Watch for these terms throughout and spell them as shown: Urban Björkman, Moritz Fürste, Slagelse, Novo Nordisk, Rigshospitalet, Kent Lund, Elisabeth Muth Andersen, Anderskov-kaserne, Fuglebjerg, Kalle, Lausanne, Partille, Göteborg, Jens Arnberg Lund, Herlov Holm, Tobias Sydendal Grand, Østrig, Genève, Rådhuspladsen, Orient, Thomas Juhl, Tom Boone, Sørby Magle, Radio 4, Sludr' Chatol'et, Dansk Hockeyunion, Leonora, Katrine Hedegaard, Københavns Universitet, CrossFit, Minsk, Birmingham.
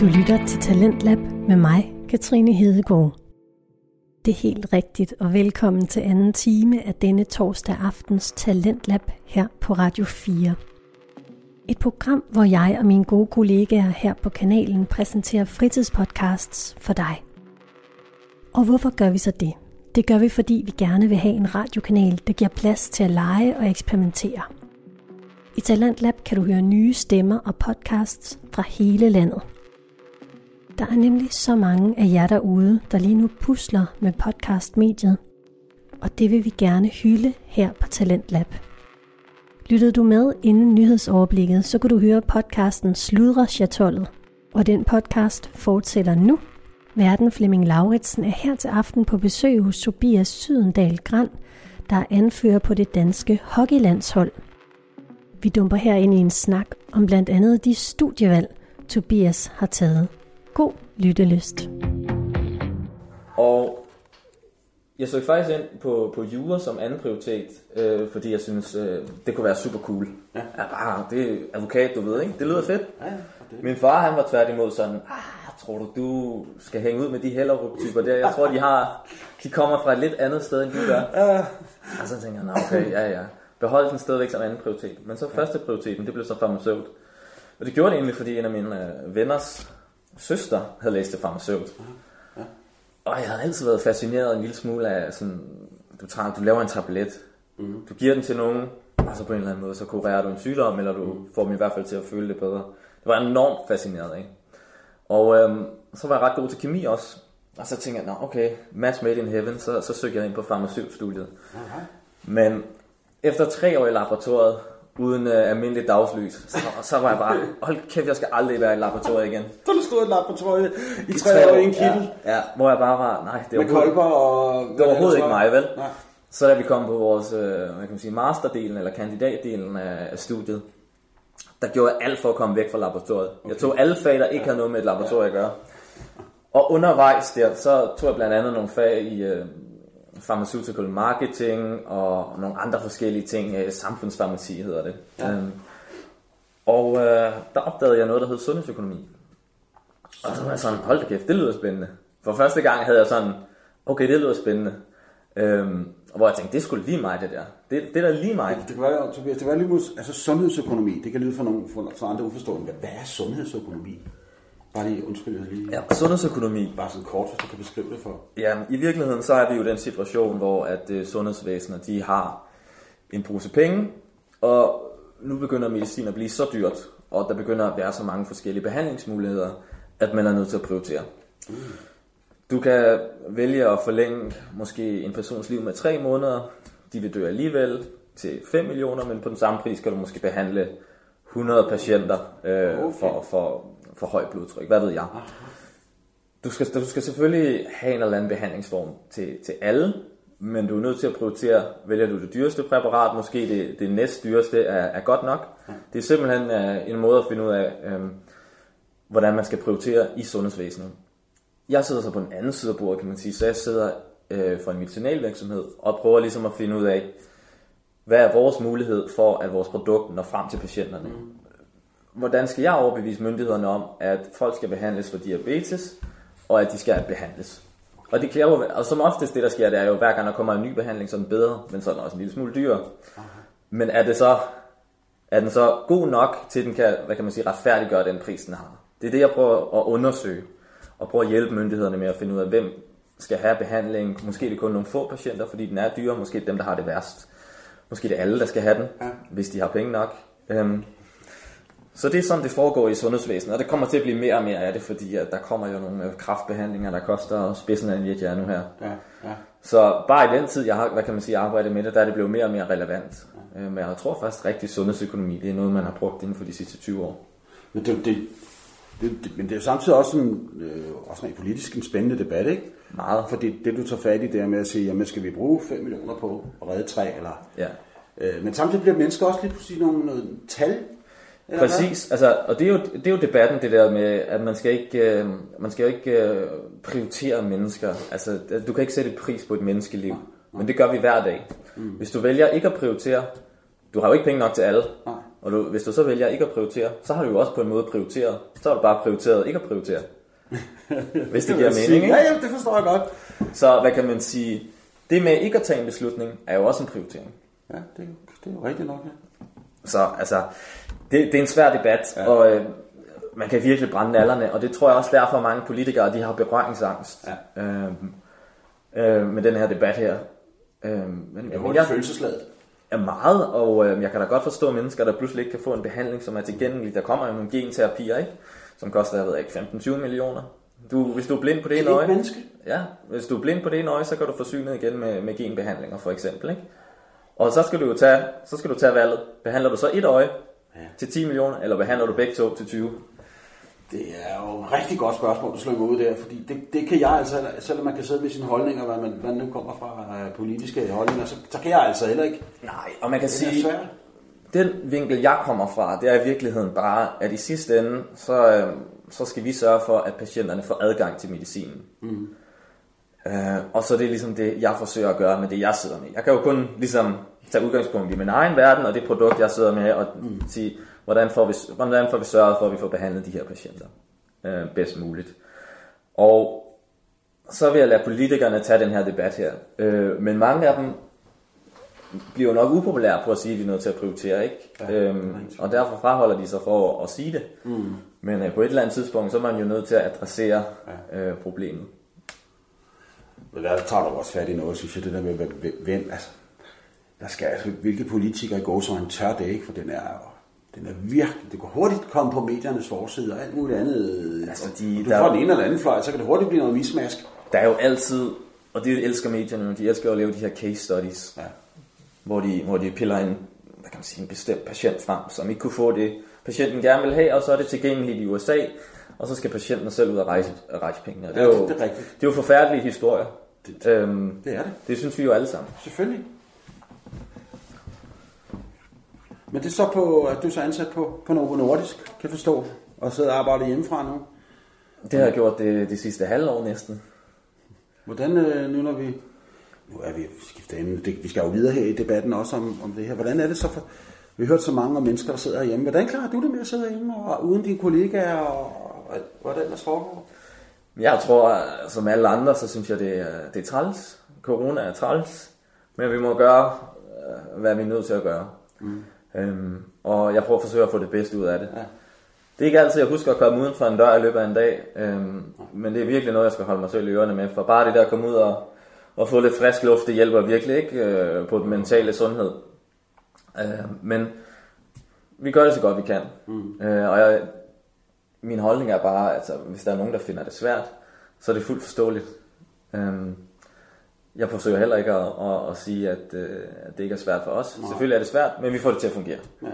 Du lytter til Talentlab med mig, Katrine Hedegaard. Det er helt rigtigt, og velkommen til anden time af denne torsdag aftens Talentlab her på Radio 4. Et program, hvor jeg og mine gode kollegaer her på kanalen præsenterer fritidspodcasts for dig. Og hvorfor gør vi så det? Det gør vi, fordi vi gerne vil have en radiokanal, der giver plads til at lege og eksperimentere. I Talentlab kan du høre nye stemmer og podcasts fra hele landet. Der er nemlig så mange af jer derude, der lige nu pusler med podcastmediet, og det vil vi gerne hylde her på Talentlab. Lyttede du med inden nyhedsoverblikket, så kan du høre podcasten Sludr' Chatol'et, og den podcast fortsætter nu. Værten Flemming Lauritsen er her til aften på besøg hos Tobias Sydendal Grand, der er anfører på det danske hockeylandshold. Vi dumper her ind i en snak om blandt andet de studievalg, Tobias har taget. God lyttelyst. Og jeg søgte faktisk ind på jura som anden prioritet, fordi jeg synes, det kunne være super cool. Ja. Det er advokat, du ved, ikke? Det lyder fedt. Ja, det. Min far, han var tværtimod sådan, tror du skal hænge ud med de Hellerup-typer der? Jeg tror, de kommer fra et lidt andet sted, end de gør. Og så tænker jeg, okay, ja. Beholdt den stadigvæk som anden prioritet. Men så første prioriteten, det blev så farmaceut. Og det gjorde det egentlig, fordi en af mine venners søster havde læst til farmaceut. Ja. Og jeg havde altid været fascineret en lille smule af sådan, du laver en tablet, du giver den til nogen, og så på en eller anden måde, så kurerer du en sygdom, eller du får dem i hvert fald til at føle det bedre. Det var enormt fascineret, ikke? Og så var jeg ret god til kemi også. Og så tænkte jeg, okay, match made in heaven, så søgte jeg ind på farmaceutstudiet. Okay. Men efter 3 år i laboratoriet, uden almindelig dagslys, så var jeg bare, hold kæft, jeg skal aldrig være i laboratoriet igen. Så du stod i laboratoriet i 3 år i en kittel? Ja, hvor jeg bare var, det var overhovedet ikke mig, vel? Nej. Så da vi kom på vores masterdelen eller kandidatdelen af studiet, der gjorde jeg alt for at komme væk fra laboratoriet. Okay. Jeg tog alle fag, der ikke havde noget med et laboratorium at gøre. Og undervejs der, så tog jeg blandt andet nogle fag i pharmaceutical marketing og nogle andre forskellige ting. Samfundsfarmaci hedder det. Ja. Der opdagede jeg noget, der hed sundhedsøkonomi. Og så var jeg sådan, hold da kæft, det lyder spændende. For første gang havde jeg sådan, okay, det lyder spændende. Hvor jeg tænkte, det skulle lige mig, det der. Det er da lige mig. Det kan være, Tobias, det kan være altså sundhedsøkonomi. Det kan lyde for andre uforstående. Hvad er sundhedsøkonomi? Bare lige, undskyld, jeg lige... Ja, sundhedsøkonomi. Bare sådan kort, hvis du kan beskrive det for. Ja, i virkeligheden, så er vi jo den situation, hvor at sundhedsvæsenet, de har en pose penge, og nu begynder medicin at blive så dyrt, og der begynder at være så mange forskellige behandlingsmuligheder, at man er nødt til at prioritere. Du kan vælge at forlænge måske en persons liv med 3 måneder. De vil dø alligevel til 5 millioner, men på den samme pris kan du måske behandle 100 patienter for højt blodtryk. Hvad ved jeg? Du skal selvfølgelig have en eller anden behandlingsform til alle, men du er nødt til at prioritere, vælger du det dyreste præparat, måske det næst dyreste er godt nok. Det er simpelthen en måde at finde ud af, hvordan man skal prioritere i sundhedsvæsenet. Jeg sidder så på den anden side af bordet, kan man sige, så jeg sidder for en medicinalvirksomhed og prøver ligesom at finde ud af, hvad er vores mulighed for, at vores produkt når frem til patienterne. Hvordan skal jeg overbevise myndighederne om, at folk skal behandles for diabetes, og at de skal behandles? Og det klæder jo, og som oftest det, der sker, det er jo, hver gang der kommer en ny behandling, så er den bedre, men så er den også en lille smule dyrere. Men er den så god nok til, den kan, hvad kan man sige, retfærdiggøre den pris, den har? Det er det, jeg prøver at undersøge, og prøve at hjælpe myndighederne med at finde ud af, hvem skal have behandling. Måske er det kun nogle få patienter, fordi den er dyre, måske dem, der har det værst. Måske er det alle, der skal have den, hvis de har penge nok. Så det er sådan, det foregår i sundhedsvæsenet, og det kommer til at blive mere og mere af det, fordi at der kommer jo nogle kræftbehandlinger, der koster spidsen af en jet nu her. Ja, ja. Så bare i den tid, jeg har, hvad kan man sige, arbejdet med det, der er det blevet mere og mere relevant. Ja. Men jeg tror faktisk, rigtig sundhedsøkonomi, det er noget, man har brugt inden for de sidste 20 år. Men det er jo samtidig også en politisk en spændende debat, ikke? Meget. For det, du tager fat i, det er med at sige, jamen skal vi bruge 5 millioner på at redde 3, eller... Ja. Men samtidig bliver mennesker også lige pludselig nogle tal. Præcis, altså, og det er jo debatten, det der med, at man skal ikke prioritere mennesker. Altså, du kan ikke sætte et pris på et menneskeliv, men det gør vi hver dag. Hvis du vælger ikke at prioritere, du har jo ikke penge nok til alle, Og du, hvis du så vælger ikke at prioritere, så har du jo også på en måde prioriteret. Så har du bare prioriteret ikke at prioritere. Hvis det giver mening, ikke? Ja, det forstår jeg godt. Så hvad kan man sige? Det med ikke at tage en beslutning er jo også en prioritering. Ja, det er jo rigtigt nok, ja. Så altså, det er en svær debat, ja. Og man kan virkelig brænde nallerne, og det tror jeg også derfor mange politikere, de har berøringsangst, ja. Med den her debat her. Men jeg holder følelsesladet. Er meget, og jeg kan da godt forstå mennesker, der pludselig ikke kan få en behandling, som er tilgængelig. Der kommer jo nogle genterapier, ikke? Som koster, jeg ved ikke, 15-20 millioner. Hvis du er blind på det ene øje, ja, hvis du er blind på det ene øje, så kan du få synet igen med genbehandlinger for eksempel, ikke? Og så skal du jo tage valget. Behandler du så et øje til 10 millioner, eller behandler du begge to til 20? Det er jo et rigtig godt spørgsmål, du slår mig ud der, fordi det kan jeg altså, selvom man kan sidde med sine holdninger, hvad nu kommer fra politiske holdninger, så kan jeg altså heller ikke. Nej, og man kan sige, den vinkel jeg kommer fra, det er i virkeligheden bare, at i sidste ende, så skal vi sørge for, at patienterne får adgang til medicinen. Mm. Og så er det ligesom det, jeg forsøger at gøre med det, jeg sidder med. Jeg kan jo kun ligesom tage udgangspunkt i min egen verden, og det produkt, jeg sidder med, og sige, hvordan får vi sørget for, at vi får behandlet de her patienter bedst muligt. Og så vil jeg lade politikerne tage den her debat her. Men mange af dem bliver jo nok upopulære på at sige, at vi er nødt til at prioritere, ikke? Ja, og derfor fraholder de sig for at sige det. Mm. Men på et eller andet tidspunkt, så er man jo nødt til at adressere problemet. Men der tager du også fat i noget, synes jeg, det der med, hvem, altså, der skal, altså, hvilke politikere går, så han tør det, ikke? For den er virkelig, det kan hurtigt komme på mediernes forside og alt muligt andet. Altså, du får den ene eller anden fløj, så kan det hurtigt blive noget mismask. Der er jo altid, og det elsker medierne, de elsker at lave de her case studies, ja. Hvor de piller en, hvad kan man sige, en bestemt patient frem, som ikke kunne få det, patienten gerne vil have, og så er det tilgængeligt i USA, og så skal patienten selv ud og rejse pengene. Det er jo, det er rigtigt. Det er jo forfærdelige historier. Det er det. Det synes vi jo alle sammen. Selvfølgelig. Men det er så på, at du er så ansat på Novo Nordisk, kan jeg forstå, og sidder og arbejder hjemmefra nu. Det har jeg gjort det sidste halvår næsten. Hvordan nu, når vi... Nu er vi skiftet ind. Vi skal jo videre her i debatten også om det her. Hvordan er det så for... Vi har hørt så mange om mennesker, der sidder hjemme. Hvordan klarer du det med at sidde hjemme og uden dine kollegaer, og hvordan ellers foregår? Jeg tror, som alle andre, så synes jeg, det er træls. Corona er træls. Men vi må gøre, hvad vi er nødt til at gøre. Mm. Og jeg prøver at forsøge at få det bedste ud af det. Ja. Det er ikke altid, jeg husker at komme uden for en dør i løbet af en dag. Men det er virkelig noget, jeg skal holde mig selv i ørerne med. For bare det der at komme ud og få lidt frisk luft, det hjælper virkelig ikke på den mentale sundhed. Men vi gør det så godt vi kan. Mm. Og min holdning er bare, altså, hvis der er nogen der finder det svært, så er det fuldt forståeligt. Jeg forsøger heller ikke at sige at det ikke er svært for os. Nej. Selvfølgelig er det svært, men vi får det til at fungere. Ja.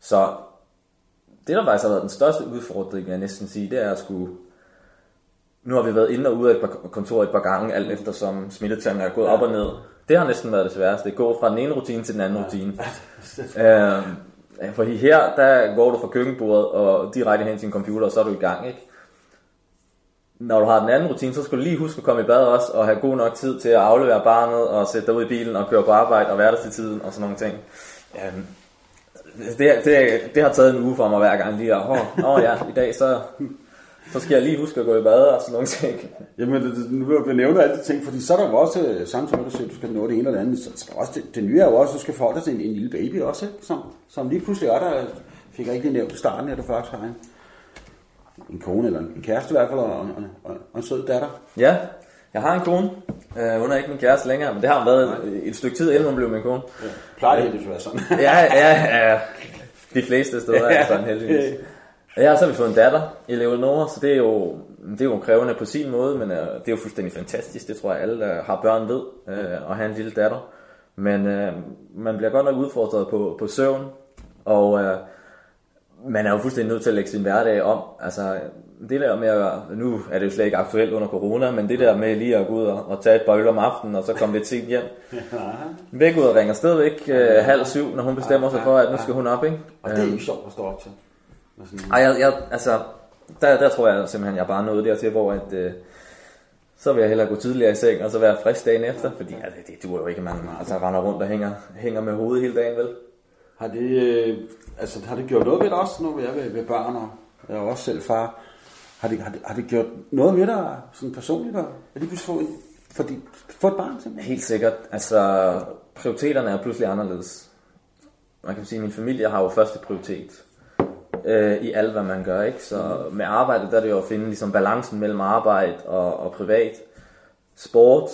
Så det der faktisk har været den største udfordring, jeg næsten sige, det er at skulle... Nu har vi været inde og ude af kontoret et par gange, alt efter som smittetallene er gået op og ned. Det har næsten været det sværeste. Det går fra den ene rutine til den anden rutine. Fordi her, der går du fra køkkenbordet og direkte hen til en computer, og så er du i gang, ikke? Når du har den anden rutine, så skal du lige huske at komme i bad også, og have god nok tid til at aflevere barnet, og sætte dig ud i bilen, og køre på arbejde, og være der til tiden, og sådan nogle ting. Det har taget en uge for mig hver gang lige. I dag så skal jeg lige huske at gå i bad og sådan nogle ting. Jamen, nu vil jeg nævne alle de ting, fordi så er der jo også, samtidig at du skal nå det ene eller det andet, så også det nye er jo også, at du skal forholde dig til en lille baby også, som lige pludselig er der, fik jeg ikke lige nævnt i starten, at du faktisk har en kone, eller en kæreste i hvert fald, og en sød datter. Ja, jeg har en kone, hun er ikke min kæreste længere, men det har hun været et stykke tid, inden hun blev min kone. Ja, plejer det, hvis du er sådan. Ja, de fleste steder er sådan heldigvis. Ja, så har vi fået en datter i Leonora, så det er jo krævende på sin måde, men det er jo fuldstændig fantastisk, det tror jeg alle, der har børn ved, at have en lille datter. Men man bliver godt nok udfordret på søvn, og man er jo fuldstændig nødt til at lægge sin hverdag om. Altså, det der med at, nu er det jo slet ikke aktuelt under corona, men det der med lige at gå ud og tage et bøjle om aftenen, og så komme lidt sent hjem. Væk ud og ringer stadigvæk 6:30, når hun bestemmer sig for, at nu skal hun op, ikke? Og det er jo sjovt at stå op til. Ej, jeg, altså, der tror jeg simpelthen, jeg er bare nået dertil, hvor at, så vil jeg hellere gå tidligere i seng, og så være frisk dagen efter, fordi det duer jo ikke, man altså, render rundt og hænger med hovedet hele dagen, vel? Har det gjort noget ved dig også, nu jeg ved børn, og jeg er også selv far? Har det gjort noget med dig sådan personligt, at lige pludselig få et barn simpelthen? Helt sikkert. Altså, prioriteterne er pludselig anderledes. Man kan sige, at min familie har jo første prioritet i alt, hvad man gør, ikke? Så med arbejdet, der er det jo at finde ligesom balancen mellem arbejde og privat. Sport,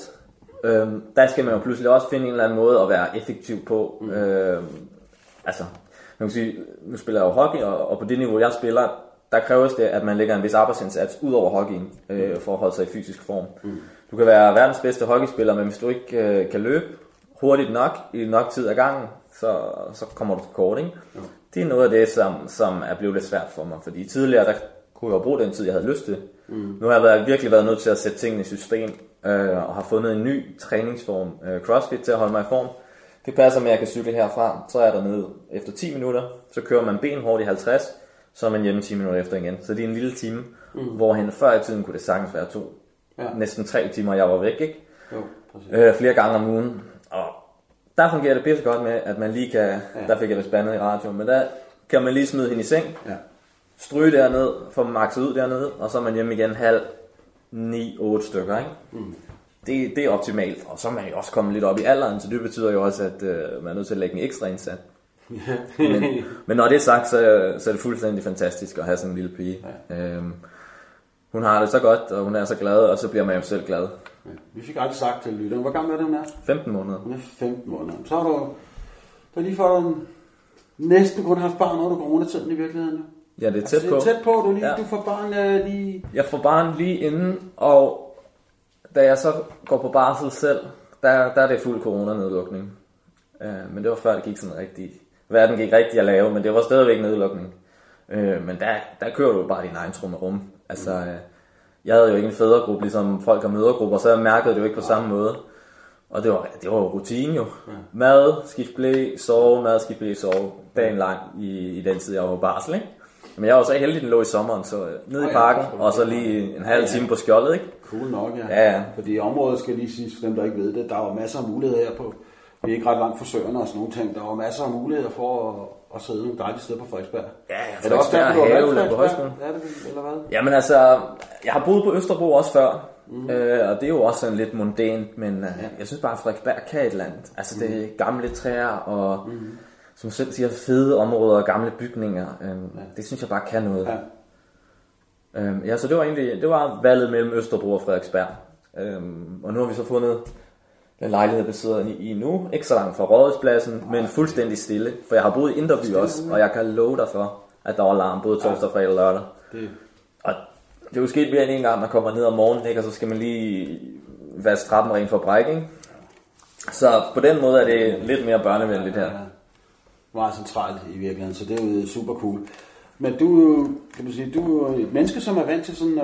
der skal man jo pludselig også finde en eller anden måde at være effektiv på. Altså, man kan sige, nu spiller jeg jo hockey, og på det niveau, jeg spiller, der kræves det, at man lægger en vis arbejdsindsats ud over hockeyen, for at holde sig i fysisk form. Du kan være verdens bedste hockeyspiller, men hvis du ikke kan løbe hurtigt nok, i nok tid ad gangen, så kommer du til kort, ikke? Mm. Det er noget af det, som er blevet lidt svært for mig, fordi tidligere, der kunne jeg bruge den tid, jeg havde lyst til. Nu har jeg virkelig været nødt til at sætte tingene i system, og har fundet en ny træningsform, CrossFit, til at holde mig i form. Det passer med, at jeg kan cykle herfra, så er jeg dernede efter 10 minutter, så kører man benhårdt i 50, så er man hjemme 10 minutter efter igen. Så det er en lille time, hvorhen før i tiden kunne det sagtens være næsten 3 timer, jeg var væk, ikke? Jo, flere gange om ugen, og der fungerer det pisse godt med, at man lige kan, der fik jeg det spandet i radioen, men der kan man lige smide hende i seng, stryge derned, få makset ud dernede, og så er man hjemme igen 8 stykker, ikke? Det er optimalt, og så er man jo også kommet lidt op i alderen, så det betyder jo også, at man er nødt til at lægge en ekstra indsats. Men når det er sagt, så er det fuldstændig fantastisk at have sådan en lille pige. Hun har det så godt, og hun er så glad, og så bliver man jo selv glad. Ja. Vi fik aldrig sagt til lytteren, hvor gammel er det, hun er? 15 måneder. Hun er 15 måneder. Så har du lige fået næsten kun haft barn over coronatiden i virkeligheden. Ja, det er tæt på. Det er tæt på, du får barn lige... Jeg får barn lige inden, og... Da jeg så går på barsel selv, der er det fuld coronanedlukning. Men det var før, det gik sådan rigtigt. Verden gik rigtigt at lave, men det var stadigvæk nedlukning. Men der kører du jo bare din egen trummerum. Altså, jeg havde jo ikke en fædregruppe, ligesom folk har mødergrupper, så jeg mærkede det jo ikke på samme måde. Og det var jo rutine jo. Mad, skift blæ, sove, mad, skift blæ, sove. Dagen lang i den tid, jeg var på barsel, ikke? Men jeg var så heldig, den lå i sommeren, så ned i parken, og så lige en halv time på skjoldet, ikke? Cool nok, ja. Fordi området, skal lige sige for dem, der ikke ved det, der var masser af muligheder her på. Vi er ikke ret langt fra Søerne og sådan nogle ting. Der var masser af muligheder for at sidde nogle dejlige steder på Frederiksberg. Ja, Frederiksberg og Herlov på højskolen. Ja, det eller hvad? Jamen altså, jeg har boet på Østerbro også før, og det er jo også sådan lidt mondænt, men jeg synes bare, at Frederiksberg kan et eller andet. Altså, det er gamle træer og... som selv siger, fede områder og gamle bygninger. Det synes jeg bare kan noget. Ja. Så det var egentlig valget mellem Østerbro og Frederiksberg. Og nu har vi så fundet den lejlighed, vi sidder i nu. Ikke så langt fra Rådhuspladsen, men fuldstændig stille. For jeg har boet i Indreby også, og jeg kan love dig for, at der var larm både torsdag, fredag og lørdag. Og det er jo sket mere end en gang, man kommer ned om morgenen, ikke? Og så skal man lige vaske trappen rent for bræk, ikke? Så på den måde er det lidt mere børnevenligt her. Meget centralt i virkeligheden, så det er jo super cool. Men du er et menneske, som er vant til sådan,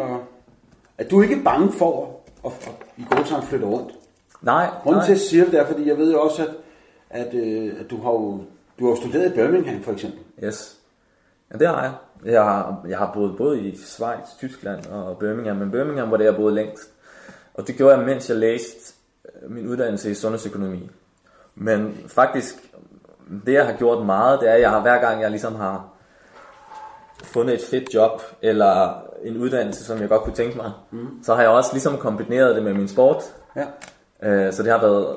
at du ikke er bange for at i gode sammen flytte rundt. Nej. Grunden til at sige det er, fordi jeg ved jo også, at du har studeret i Birmingham for eksempel. Yes. Ja, det har jeg. Jeg har boet både i Schweiz, Tyskland og Birmingham, men Birmingham var det, jeg boede længst. Og det gjorde jeg, mens jeg læste min uddannelse i sundhedsøkonomi. Men faktisk... Det jeg har gjort meget, det er, at jeg har, hver gang jeg ligesom har fundet et fedt job eller en uddannelse, som jeg godt kunne tænke mig, så har jeg også ligesom kombineret det med min sport. Så det har været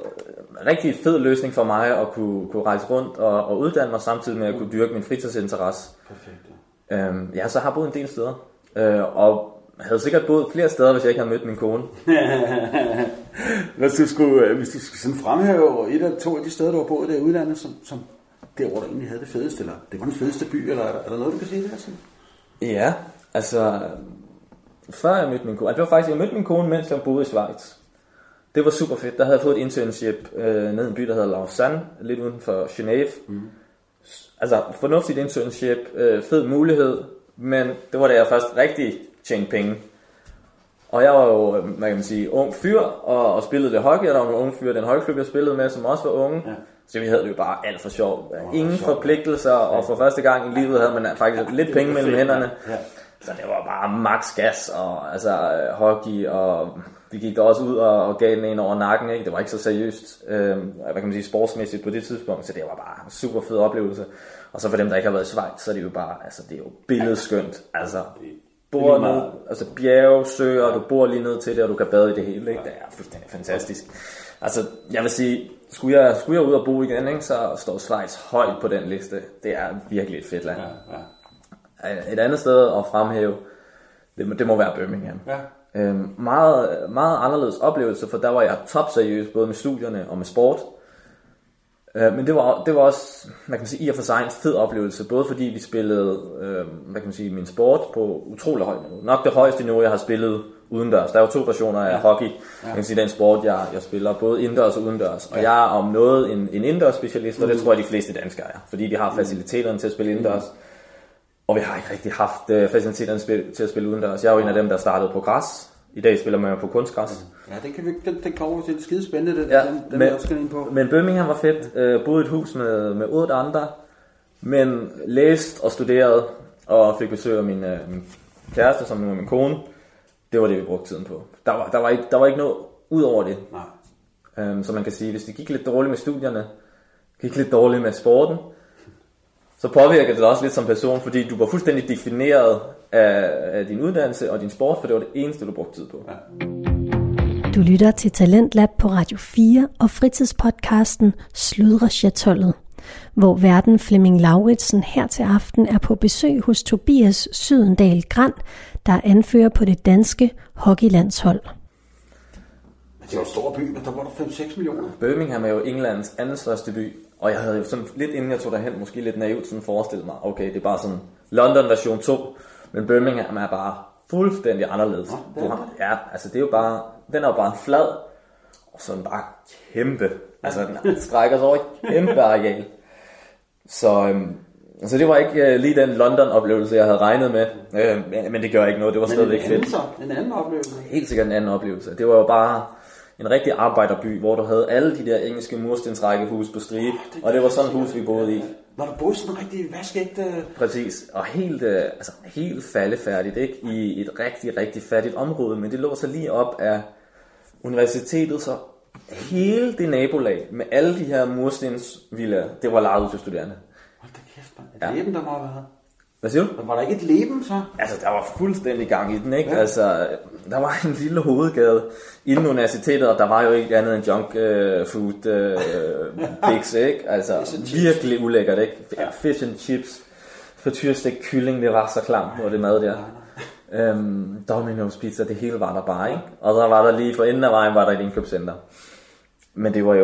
en rigtig fed løsning for mig at kunne rejse rundt og uddanne mig, samtidig med at kunne dyrke min fritidsinteresse. Perfekt. Ja, så har jeg boet en del steder, og jeg havde sikkert boet flere steder, hvis jeg ikke havde mødt min kone. Hvis du skulle sådan fremhæve et eller to af de steder, du har boet der i udlandet, som derovre, der egentlig havde det fedeste, eller det var den fedeste by, eller er der noget, du kan sige der? Sådan? Ja, altså, før jeg mødte min kone, det var faktisk, jeg mødte min kone, mens jeg boede i Schweiz. Det var super fedt. Der havde jeg fået et internship ned i en by, der hedder Lausanne, lidt uden for Genève. Altså, fornuftigt internship, fed mulighed, men det var da jeg først rigtig... tjente penge. Og jeg var jo, hvad kan man sige, ung fyr, og spillede det hockey, og der var nogle unge fyr, den hockeyklub, jeg spillede med, som også var unge. Så vi havde det jo bare alt for sjovt. Ingen forpligtelser, og for første gang i livet havde man faktisk lidt penge mellem hænderne. Så det var bare max gas og altså hockey, og vi gik også ud og gav den en over nakken, ikke? Det var ikke så seriøst, hvad kan man sige, sportsmæssigt på det tidspunkt, så det var bare en super fed oplevelse. Og så for dem, der ikke har været i Schweiz, så er det jo bare, altså det er jo billedskønt, altså bor ned, altså bjerge, søer, og du bor lige ned til det, og du kan bade i det hele, ikke? Det er fuldstændig fantastisk. Altså, jeg vil sige, skulle jeg ud og bo igen, ikke, så står Schweiz højt på den liste. Det er virkelig et fedt land. Ja. Et andet sted at fremhæve, det må være Birmingham. Ja. Meget, meget anderledes oplevelse, for der var jeg topseriøs, både med studierne og med sport. Men det var også, man kan sige, i og for sig en fed oplevelse, både fordi vi spillede, man kan sige, min sport på utrolig højt niveau. Nok det højeste niveau, jeg har spillet udendørs. Der er jo 2 versioner af hockey, man kan sige, den sport, jeg spiller, både indendørs og udendørs. Og jeg er om noget en indendørs specialist, og det tror jeg, de fleste danskere er, fordi vi har faciliteterne til at spille indendørs. Og vi har ikke rigtig haft faciliteterne til at spille udendørs. Jeg er jo en af dem, der startede på græs. I dag spiller man jo på kunstgræs. Ja, det kan vi det over til. Det er skidespændende, det, ja, den men, vi også skal ind på. Men Birmingham var fedt. Boede i et hus med 8 andre, men læste og studerede, og fik besøg af min kæreste, som nu er min kone. Det var det, vi brugte tiden på. Der var ikke noget ud over det. Nej. Så man kan sige, hvis det gik lidt dårligt med studierne, gik lidt dårligt med sporten, så påvirker det også lidt som person, fordi du var fuldstændig defineret af din uddannelse og din sport, for det var det eneste, du brugte tid på. Ja. Du lytter til Talentlab på Radio 4 og fritidspodcasten Sludr' Chatol'et, hvor værten Flemming Lauritsen her til aften er på besøg hos Tobias Sydendal Grand, der anfører på det danske hockeylandshold. Det er jo en stor by, men der var der 5-6 millioner. Birmingham er jo Englands anden største by, og jeg havde jo sådan lidt inden jeg tog derhen, måske lidt naivt sådan forestillet mig, okay, det er bare sådan London version 2, men Birmingham er bare fuldstændig anderledes. Ja, altså det er jo bare, den er jo bare flad, og sådan bare kæmpe, altså den strækker sig over et kæmpe areal. Så det var ikke lige den London-oplevelse, jeg havde regnet med, men det gør ikke noget, det var stadigvæk fedt. Men en anden oplevelse? Helt sikkert en anden oplevelse, det var jo bare en rigtig arbejderby, hvor du havde alle de der engelske murstensrækkehuse på stribe, og det var sådan et hus, vi boede i. Var du boede sådan rigtig vaskægte? Præcis, og helt faldefærdigt, ikke? I et rigtig, rigtig fattigt område, men det lå så lige op af universitetet, så hele det nabolag med alle de her murstensvillaer, det var lejet ud til studerende. Hold da kæft, man. Leben, der må have været. Hvad siger du? Men var der ikke et leben så? Altså, der var fuldstændig gang i den, ikke? Ja. Altså, der var en lille hovedgade inden universitetet, og der var jo ikke andet end junk food bigs, ikke? Altså, virkelig ulækkert, ikke? Fish and chips, frityrestegt kylling, det var så klamt, og det mad der. Domino's pizza, det hele var der bare, ikke? Og så var der lige for enden af vejen, var der et indkøbscenter. Men det var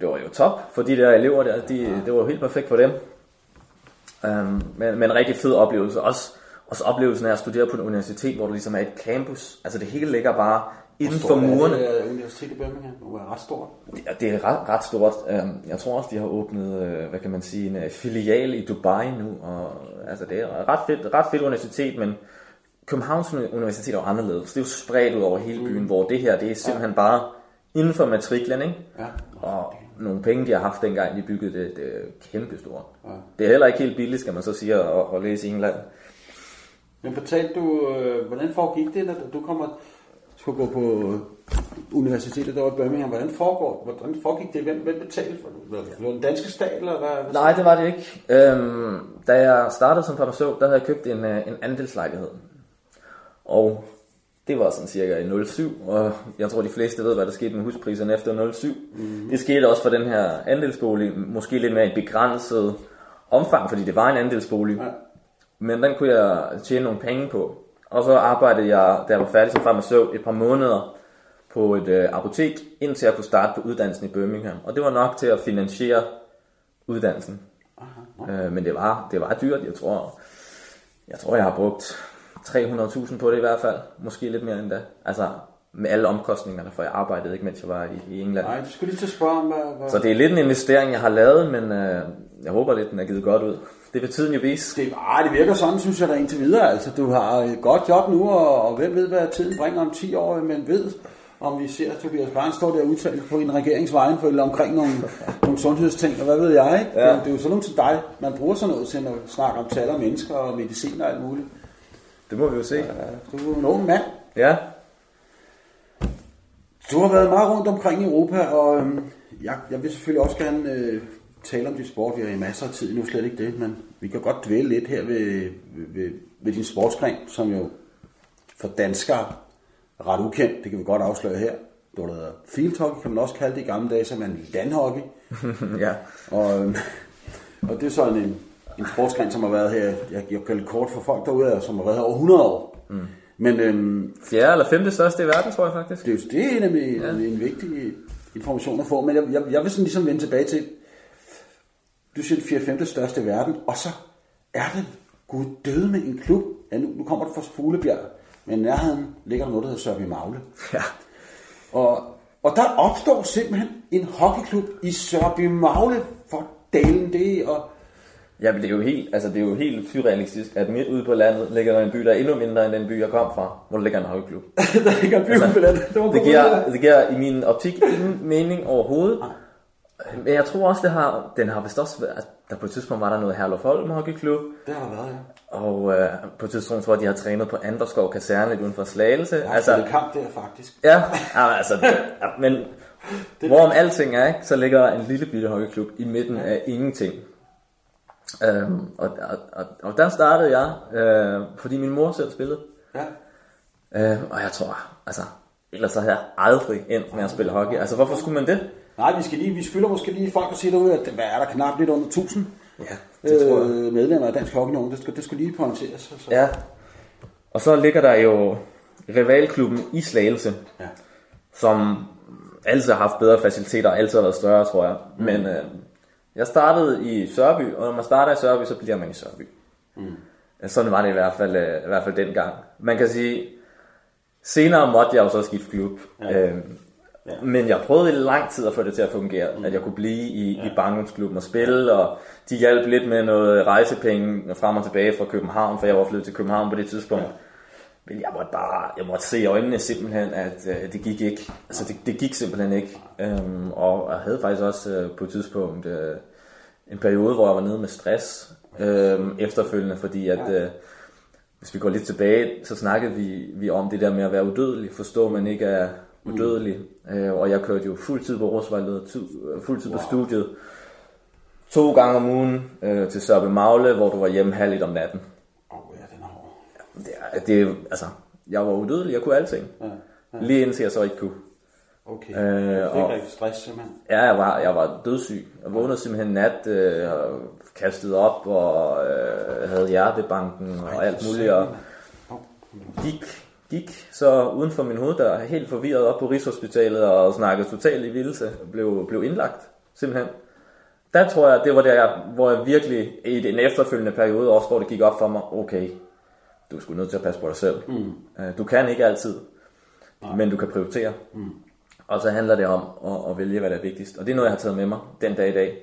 jo top, for de der elever der, det var jo helt perfekt for dem. Men en rigtig fed oplevelse også oplevelsen af at studere på en universitet, hvor du ligesom er et campus. Altså det hele ligger bare inden for murene. Hvor stort er det universitetet i Birmingham? Det er ret stort. Det er ret stort. Jeg tror også de har åbnet, hvad kan man sige, en filial i Dubai nu. Og, altså det er et ret fedt universitet, men Københavns Universitet er jo anderledes. Det er jo spredt ud over hele byen, hvor det her, det er simpelthen bare inden for matriklen, ikke? Ja. Og nogle penge, de har haft dengang, de byggede det, det er kæmpestort. Ja. Det er heller ikke helt billigt, skal man så sige, at læse i England. Men fortalte du, hvordan foregik det, når du skulle gå på universitetet derovre i Birmingham? Hvordan foregik det? Hvem betalte for det? Var det den danske stat, eller hvad? Nej, det var det ikke. Da jeg startede som farmaceut, der havde jeg købt en andelslejlighed. Og det var sådan cirka i 07, og jeg tror de fleste ved, hvad der skete med huspriserne efter 07. Mm-hmm. Det skete også for den her andelsbolig, måske lidt mere i begrænset omfang, fordi det var en andelsbolig. Ja. Men den kunne jeg tjene nogle penge på. Og så arbejdede jeg, da jeg var færdig som farmaceut, et par måneder på et apotek, indtil jeg kunne starte på uddannelsen i Birmingham. Og det var nok til at finansiere uddannelsen. Aha. Men det var dyrt, jeg tror, jeg har brugt 300.000 på det i hvert fald, måske lidt mere end da. Altså med alle omkostningerne, for jeg arbejdede ikke, mens jeg var i England. Nej, du skulle lige til at spørge om, hvad... Så det er lidt en investering, jeg har lavet, men jeg håber lidt, den er givet godt ud. Det vil tiden jo vise. Det virker sådan, synes jeg da indtil videre. Altså, du har et godt job nu, og hvem ved, hvad tiden bringer om 10 år, men ved, om vi ser Tobias Brandt står der og udtaler på en regeringsvejen, eller omkring nogle sundhedsting, og hvad ved jeg, ikke? Ja. Det er jo sådan noget til dig, man bruger sådan noget til at snakke om tal og mennesker og medicin og alt muligt. Det må vi jo se. Du er en ung mand. Ja. Du har været meget rundt omkring i Europa, og jeg vil selvfølgelig også gerne tale om din sport. Vi har i masser af tid, nu slet ikke det, men vi kan godt dvæle lidt her ved din sportsgren, som jo for danskere er ret ukendt. Det kan vi godt afsløre her. Det var der field hockey, kan man også kalde det i gamle dage, som er en landhockey. Ja. Og det er sådan en sportsgren, som har været her, jeg gør lidt kort for folk derude, som har været her over 100 år. Mm. Men, fjerde eller femte største i verden, tror jeg faktisk. Det er nemlig en vigtig information at få, men jeg vil sådan ligesom vende tilbage til, du siger det fjerde, femte største i verden, og så er det gud døde med en klub. Ja, nu kommer det fra Fuglebjerg, men i nærheden ligger noget, der hedder Sørby Magle. Ja. Og der opstår simpelthen en hockeyklub i Sørby Magle for dalen det, og ja, men det er jo helt surrealistisk, at midt ude på landet ligger der en by, der er endnu mindre end den by, jeg kom fra, hvor der ligger en hockeyklub. Der ligger en by altså, på landet. Det giver i min optik ingen mening overhovedet. Men jeg tror også, den har vist også været, der på et tidspunkt var der noget Herlov Holm hockeyklub. Det har der været, ja. Og på et tidspunkt tror jeg, de har trænet på Anderskov-kaserne lidt uden for Slagelse. Ja, altså, det kamp der faktisk. Ja, altså, men hvorom alting er, ikke, så ligger en lille bitte hockeyklub i midten af ingenting. Og der startede jeg, fordi min mor selv spillede. Ja. Og jeg tror, altså, ellers så havde jeg aldrig endt med at spille hockey. Altså, hvorfor skulle man det? Nej, vi skylder måske lige folk at sige derude, at hvad er der knap lidt under 1000 medlemmer af Dansk Hockeyunion. Det skulle lige pointeres. Så. Ja. Og så ligger der jo rivalklubben i Slagelse, som altid har haft bedre faciliteter og altid har været større, tror jeg. Men jeg startede i Sørby, og når man starter i Sørby, så bliver man i Sørby. Mm. Sådan var det i hvert fald dengang. Man kan sige, senere måtte jeg jo så skifte klub. Ja. Men jeg prøvede i lang tid at få det til at fungere, at jeg kunne blive i barndomsklubben og spille, og de hjalp lidt med noget rejsepenge frem og tilbage fra København, for jeg var flyttet til København på det tidspunkt. Ja. Men jeg måtte se i øjnene simpelthen, at det gik ikke. Altså det gik simpelthen ikke. Og jeg havde faktisk også på et tidspunkt en periode, hvor jeg var nede med stress efterfølgende, fordi at hvis vi går lidt tilbage, så snakkede vi om det der med at være udødelig. Forstår man ikke er udødelig. Og jeg kørte jo fuldtid på Rosvejlet, fuldtid på studiet. 2 gange om ugen til Sørby Magle, hvor du var hjemme 1:30 om natten. Det, altså, jeg var udødelig, jeg kunne alting. Ja. Lige indtil jeg så ikke kunne. Okay, jeg fik rigtig stress simpelthen. Ja, jeg var dødssyg. Jeg vågnede simpelthen nat, kastede op og havde hjertebanken og alt muligt. Og gik så uden for min hoveddør, helt forvirret op på Rigshospitalet og snakkede totalt i vildelse. Blev indlagt simpelthen. Der tror jeg, det var hvor jeg virkelig i den efterfølgende periode også, hvor det gik op for mig, okay, du er sgu nødt til at passe på dig selv. Du kan ikke altid, men du kan prioritere. Og så handler det om at vælge, hvad der er vigtigst. Og det er noget, jeg har taget med mig den dag i dag.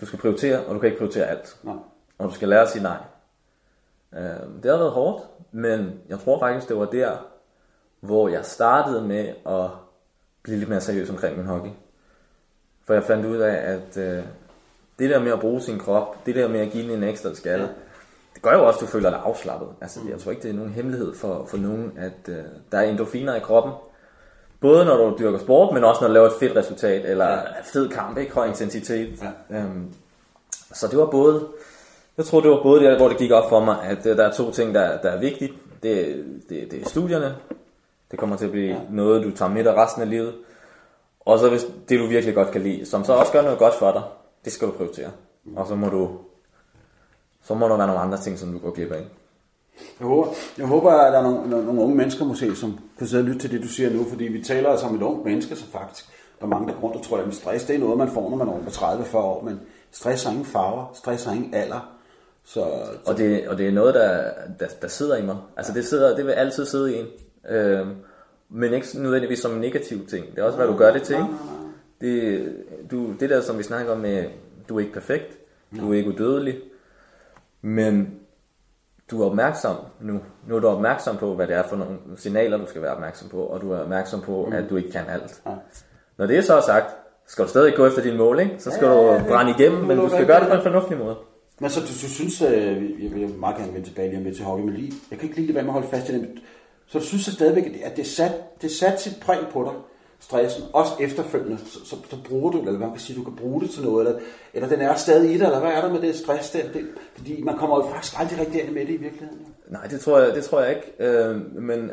Du skal prioritere, og du kan ikke prioritere alt. Nej. Og du skal lære at sige nej. Det har været hårdt, men jeg tror faktisk, det var der, hvor jeg startede med at blive lidt mere seriøs omkring min hockey. For jeg fandt ud af, at det der med at bruge sin krop, det der med at give den en ekstra skalle, det gør jo også, at du føler dig afslappet. Altså, jeg tror ikke, det er nogen hemmelighed for nogen, at der er endorfiner i kroppen. Både når du dyrker sport, men også når du laver et fedt resultat, eller fed kamp, ikke? Høj intensitet. Ja. Så det var både, jeg tror, det var både der, hvor det gik op for mig, at der er 2 ting, der er vigtige. Det er studierne. Det kommer til at blive noget, du tager med dig resten af livet. Og så hvis det, du virkelig godt kan lide, som så også gør noget godt for dig, det skal du prioritere. Og så må du... Så må der være nogle andre ting, som du går glip af. Jeg håber, at der er nogle unge mennesker måske, som kan sidde og lytte til det, du siger nu, fordi vi taler altså om et ungt menneske, så faktisk der er mange, der rundt og tror, at stress, det er noget, man får, når man er over 30-40 år, men stress har ingen farver, stress har ingen alder. Og det er noget, der sidder i mig. Altså det vil altid sidde i en. Men ikke nødvendigvis som en negativ ting. Det er også, hvad du gør det til. Det der, som vi snakker om med, du er ikke perfekt, du er ikke udødelig, men du er opmærksom nu. Nu er du opmærksom på, hvad det er for nogle signaler, du skal være opmærksom på, og du er opmærksom på, at du ikke kan alt. Ja. Når det er så sagt, skal du stadig gå efter din mål, ikke? Så skal du brænde igennem, men du skal gøre det på en fornuftig måde. Men så du synes, jeg vil meget gerne vende tilbage lige med til hockey, men lige, jeg kan ikke lige lade være med at holde fast i det. Så du synes så stadigvæk, at det sat sit præg på dig, stressen, også efterfølgende, så bruger du, eller hvad man kan sige, du kan bruge det til noget, eller den er stadig i dig, eller hvad er der med det stress der? Det, fordi man kommer jo faktisk aldrig rigtig ind med det i virkeligheden. Nej, det tror jeg ikke,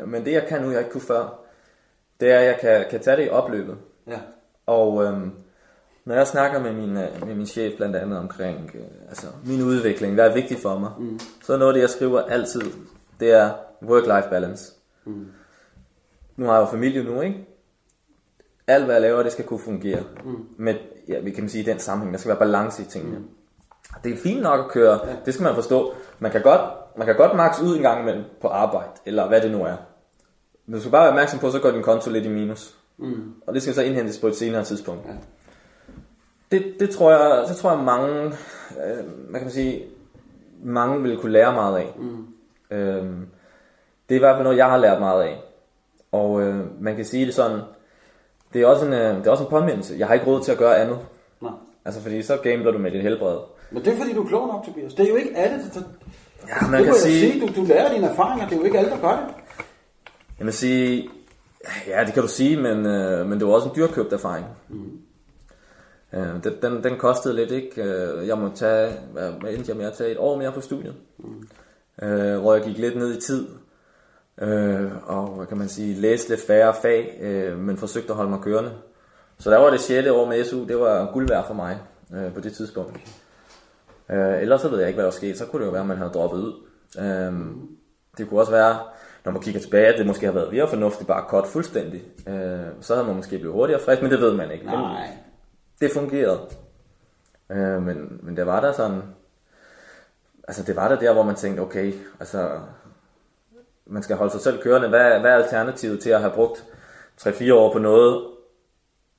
men det jeg kan nu, jeg ikke kunne før, det er, at jeg kan tage det i opløbet. Ja. Og når jeg snakker med min chef blandt andet omkring min udvikling, hvad er vigtigt for mig, så er noget det, jeg skriver altid, det er work-life balance. Mm. Nu har jeg jo familie nu, ikke? Alt hvad jeg laver, det skal kunne fungere. Mm. Men ja, vi kan sige, i den sammenhæng, der skal være balance i tingene. Mm. Det er fint nok at køre, ja. Det skal man forstå. Man kan godt max ud en gang imellem på arbejde, eller hvad det nu er. Men du skal bare være opmærksom på, så går din konto lidt i minus. Mm. Og det skal så indhentes på et senere tidspunkt. Ja. Det tror jeg mange, mange vil kunne lære meget af. Mm. Det er i hvert fald noget, jeg har lært meget af. Og man kan sige det sådan, det er også en påmindelse. Jeg har ikke råd til at gøre andet. Nej. Altså fordi så gambler du med dit helbred. Men det er fordi, du er klog nok, Tobias. Det er jo ikke alle, der... Ja, man kan sige... Du lærer dine erfaringer, det er jo ikke alle, der gør det. Jeg vil sige... Ja, det kan du sige, men det var også en dyrkøbt erfaring. Mm. Den kostede lidt, ikke? Jeg måtte tage... Hvad endte jeg med at tage? 1 år mere på studiet. Mm. Hvor jeg gik lidt ned i tid. Og kan man sige, læste lidt færre fag, men forsøgte at holde mig kørende. Så der var det 6. år med SU, det var guld værd for mig på det tidspunkt. Ellers så ved jeg ikke, hvad der skete. Så kunne det jo være, at man havde droppet ud. Det kunne også være, når man kigger tilbage, at det måske har været mere fornuftigt bare cut fuldstændig. Så havde man måske blevet hurtigere frisk, men det ved man ikke. Nej. Det fungerede. Men der var der sådan... Altså det var der, hvor man tænkte, okay, altså... Man skal holde sig selv kørende. Hvad er alternativet til at have brugt 3-4 år på noget,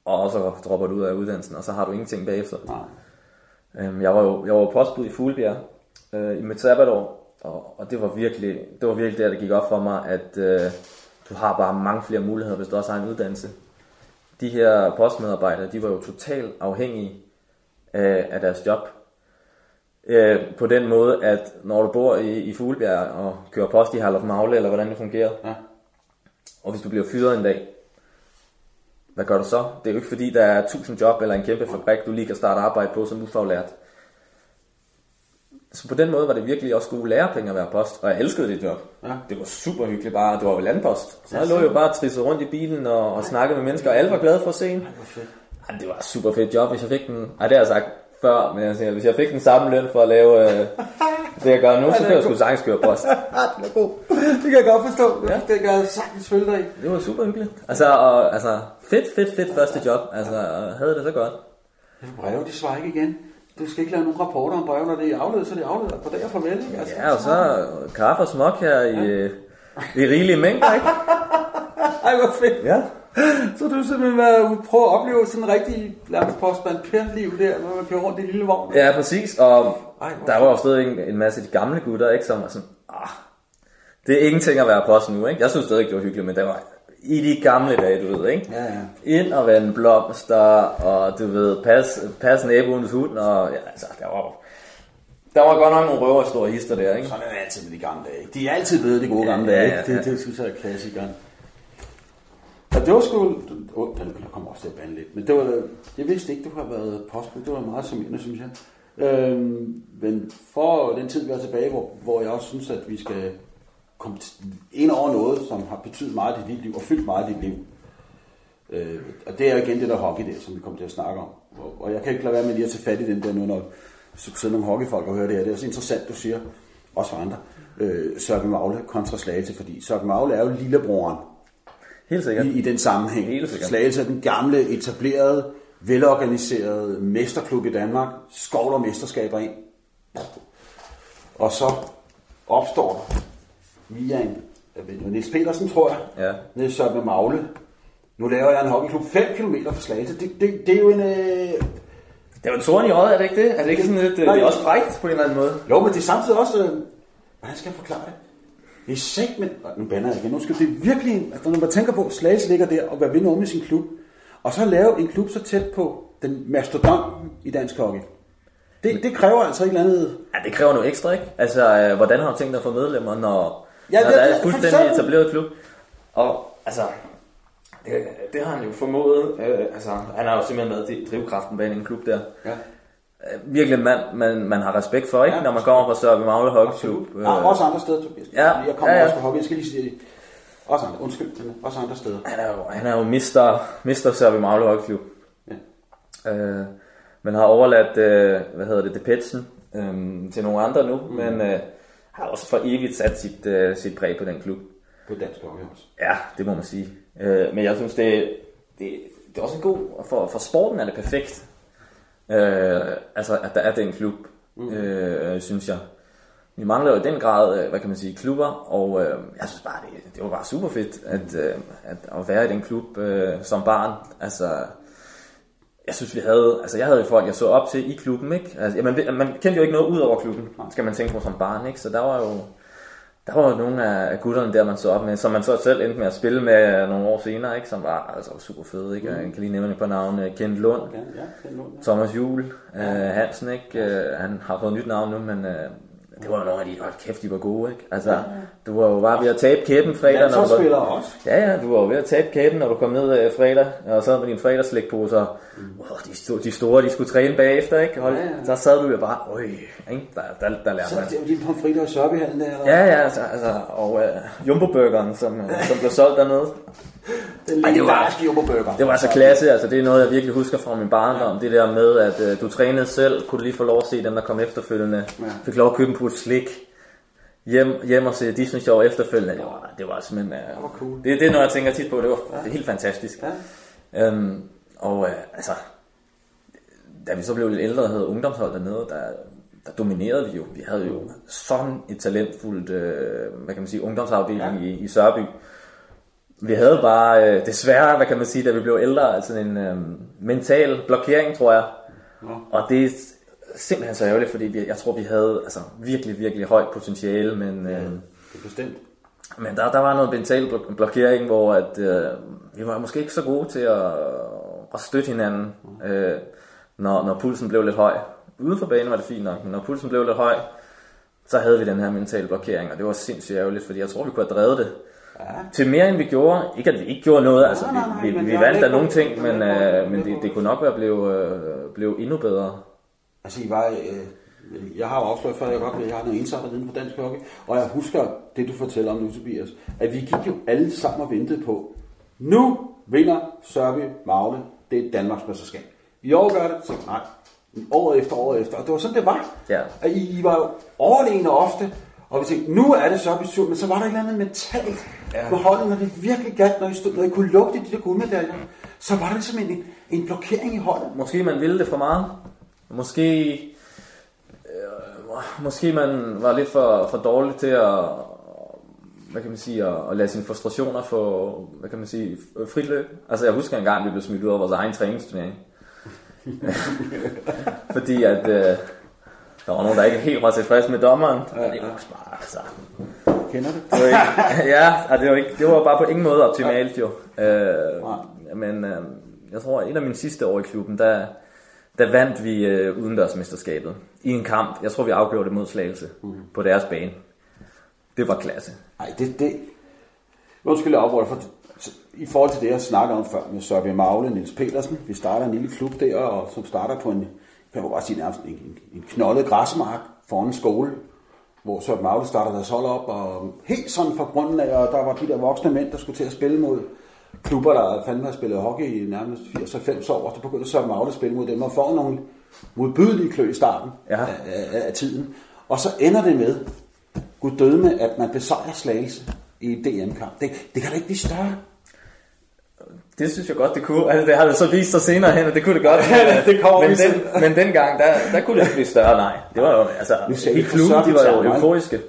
og så dropper du ud af uddannelsen, og så har du ingenting bagefter? Nej. Jeg var postbud i Fuglebjerg i mit sabbatår, og det var virkelig der, det gik op for mig, at du har bare mange flere muligheder, hvis du også har en uddannelse. De her postmedarbejdere, de var jo totalt afhængige af deres job. På den måde, at når du bor i Fuglebjerg og kører post i Herlov Magle, eller hvordan det fungerer, ja. Og hvis du bliver fyret en dag, hvad gør du så? Det er jo ikke fordi, der er 1000 job eller en kæmpe fabrik, du lige kan starte arbejde på som ufaglært. Så på den måde var det virkelig også gode lærepenge at være post, og jeg elskede det job. Ja. Det var super hyggeligt bare, det var jo landpost. Så jeg lå jo bare trisset rundt i bilen og snakkede med mennesker, og alle var glade for at se en. Ej, det var et super fedt job, hvis jeg fik den. Ej, det har jeg sagt før, men jeg tænker, hvis jeg fik den samme løn for at lave det, jeg gør nu, så kan jeg sgu sagtens køre post. Det var god. Det kan jeg godt forstå. Ja. Det kan jeg sagtens følge dig. Det var super hyggeligt. Altså fedt første job. Altså, havde det så godt. Brev, de svarer ikke igen. Du skal ikke lave nogen rapporter om brev, når det er afledet, så det er afledet. Og på dag og farvel, ikke? Altså, ja, og så kaffe og smok her i rigelige mængder, ikke? Ej, hvor fedt. Ja. Så du simpelthen prøve at opleve sådan en rigtig postmand-liv der, når man kører rundt i lille vogn. Ja, præcis. Og der var jo stadig en masse de gamle gutter, ikke, som var sådan, det er ingenting at være post nu, ikke? Jeg synes stadig, det var hyggeligt, men det var i de gamle dage, du ved, ikke? Ja. Ind og vende blomster, og du ved, pas naboens hund, og ja, altså, der var godt nok nogle røver store hister der, ikke? Sådan er det altid med de gamle dage. De er altid blevet de gode gamle dage, ikke? Det synes jeg er klassikeren. Og det var sgu... Den kommer også til at bande lidt, men det var... Jeg vidste ikke, du har været postbud. Det var meget sammenlignet, synes jeg. Men for den tid, vi er tilbage, hvor jeg også synes, at vi skal komme ind over noget, som har betydet meget i dit liv, og fyldt meget i dit liv. Og det er igen det der hockey der, som vi kommer til at snakke om. Og jeg kan ikke lade være med lige at tage fat i den der nu, når du sidder nogle hockeyfolk og hører det her. Det er så interessant, du siger, også for andre, Sørby Magle kontra Slagelse, fordi Sørby Magle er jo lillebroren. Helt sikkert. I den sammenhæng. Helt sikkert. Slagelse er den gamle, etablerede, velorganiserede mesterklub i Danmark. Skovler mesterskaber ind. Og så opstår der via en Niels Petersen, tror jeg. Ja. Niels Sørdman Magle. Nu laver jeg en hockeyklub 5 km fra Slagelse. Det er jo en... Det er jo en torn i øjet, er det ikke det? Er det ikke sådan lidt... Nej, det er også frækt på en eller anden måde. Jo, men det er samtidig også... Hvordan skal jeg forklare det? Det er sæt, men... Nu bander jeg igen. Nu skal det virkelig... Altså, når man tænker på, Slagelse ligger der og vil vinde om i sin klub, og så lave en klub så tæt på den mastodonten i dansk hockey. Det kræver altså et eller andet... Ja, det kræver noget ekstra, ikke? Altså, hvordan har du tænkt dig at få medlemmer, når der er fuldstændig etableret klub? Og altså... Det har han jo formået. Altså, han har jo simpelthen været drivkraften bag en klub der. Ja. Virkelig en mand, man har respekt for, ikke? Ja, når man kommer fra Sørby Magle Hockeyklub. Også andre steder, Tobias. Ja, jeg kommer også fra hockey, jeg skal lige sige det. Også andre, undskyld til det. Også andre steder. Han er jo mister Sørby Magle Hockeyklub. Ja. Man har overladt, Depechen til nogle andre nu, men har også for evigt sat sit præg på den klub. På dansk hockey også. Ja, det må man sige. Men jeg synes, det er også en god... For sporten er det perfekt, altså at der er den klub, synes jeg. Vi mangler jo i den grad, hvad kan man sige, klubber, og jeg synes bare, det var bare super fedt at være i den klub som barn. Altså, jeg synes, jeg havde jo folk, jeg så op til i klubben, ikke? Altså, man kendte jo ikke noget ud over klubben, skal man tænke på som barn, ikke? Så der var jo nogle af gutterne der, man så op med, som man så selv endte med at spille med nogle år senere, ikke? Som var altså super fede, ikke? Jeg kan lige nævne på navnet Kent Lund, Kent Lund, Thomas Juhl, Hansen, ikke? Han har fået nyt navn nu, men det var jo nogle af de, hold kæft, de var gode, ikke? Altså, du var jo bare ved at tabe kæben fredag, når du var... også. Ja, du var jo ved at tabe kæben, når du kom ned fredag, og sad med dine fredagslægposer. De store, de skulle træne bagefter, ikke? Hold, så sad du jo bare, der lærte man. Så det var lige på fredag og Sørbyhallen der? Ja, altså, og Jumbo-burgeren, som blev solgt dernede. Det var altså klasse, altså det er noget jeg virkelig husker fra min barndom, det der med at du trænede selv, kunne du lige få lov at se dem der kom efterfølgende, fik lov at købe en pose slik, hjem og se Disney Show efterfølgende, det var simpelthen, cool. Det er noget jeg tænker tit på, det var helt fantastisk. Ja. Altså, da vi så blev lidt ældre, der havde ungdomshold dernede, der dominerede vi jo, vi havde jo sådan et talentfuldt, hvad kan man sige, ungdomsafdeling i Sørby. Vi havde bare, desværre, hvad kan man sige, da vi blev ældre, altså en mental blokering, tror jeg. Ja. Og det er simpelthen så ærgerligt, fordi jeg tror, vi havde altså virkelig, virkelig højt potentiale, men... det er bestemt. Men der var noget mental blokering, hvor at, vi var måske ikke så gode til at støtte hinanden, når pulsen blev lidt høj. Uden for banen var det fint nok, men når pulsen blev lidt høj, så havde vi den her mentale blokering, og det var sindssygt ærgerligt, fordi jeg tror, vi kunne have drevet det. Ja. Til mere end vi gjorde. Ikke at vi ikke gjorde noget, altså vi valgte der nogle ting, men det kunne nok være blev endnu bedre. Altså jeg har jo afsløret før, jeg har noget indsat inden på dansk hockey, og jeg husker det du fortæller om nu, Tobias, at vi gik jo alle sammen og ventede på, nu vinder Sørby Magle det Danmarks mesterskab. I år gør det, så nej, år efter, og det var sådan det var, at I var jo overlegne ofte. Og vi tænkte, nu er det Sørby tur, men så var der et eller andet mentalt på holdet, når det virkelig galt, når I kunne lugte de der guldmedaljer, så var der ligesom en blokering i holdet. Måske man ville det for meget. Måske man var lidt for dårlig til at, hvad kan man sige, at lade sine frustrationer få, hvad kan man sige, frit løb. Altså jeg husker engang, vi blev smidt ud af vores egen træningsturnering. Fordi at... der var nogen, der ikke er helt var tilfreds med dommeren. Ja. Det var også bare, altså... Kender du? Det var ikke, det var bare på ingen måde optimalt, jo. Men jeg tror, at et af mine sidste år i klubben, der vandt vi udendørsmesterskabet i en kamp. Jeg tror, vi afgjorde det mod Slagelse på deres bane. Det var klasse. Nej, det... Undskyld, jeg afbryder, for i forhold til det, jeg snakkede om før med Sørby Magle og Niels Petersen. Vi starter en lille klub der, og som starter på en... Jeg kan bare sige nærmest en knoldet græsmark foran en skole, hvor Sørby Magle startede deres hold op, og helt sådan fra grunden af, og der var de der voksne mænd, der skulle til at spille mod klubber, der fandme havde spillet hockey i nærmest 80-90 år, og der begyndte Sørby Magle at spille mod dem, og får nogle modbydelige klø i starten af tiden. Og så ender det med, Gud døde med, at man besejrer Slagelse i DM-kamp. Det kan da ikke blive større. Det synes jeg godt, det kunne. Altså, det har det så vist sig senere hen, og det kunne det godt. Men dengang, der kunne det ikke blive større, nej. Det var jo, altså, i klubben, de var jo euforiske.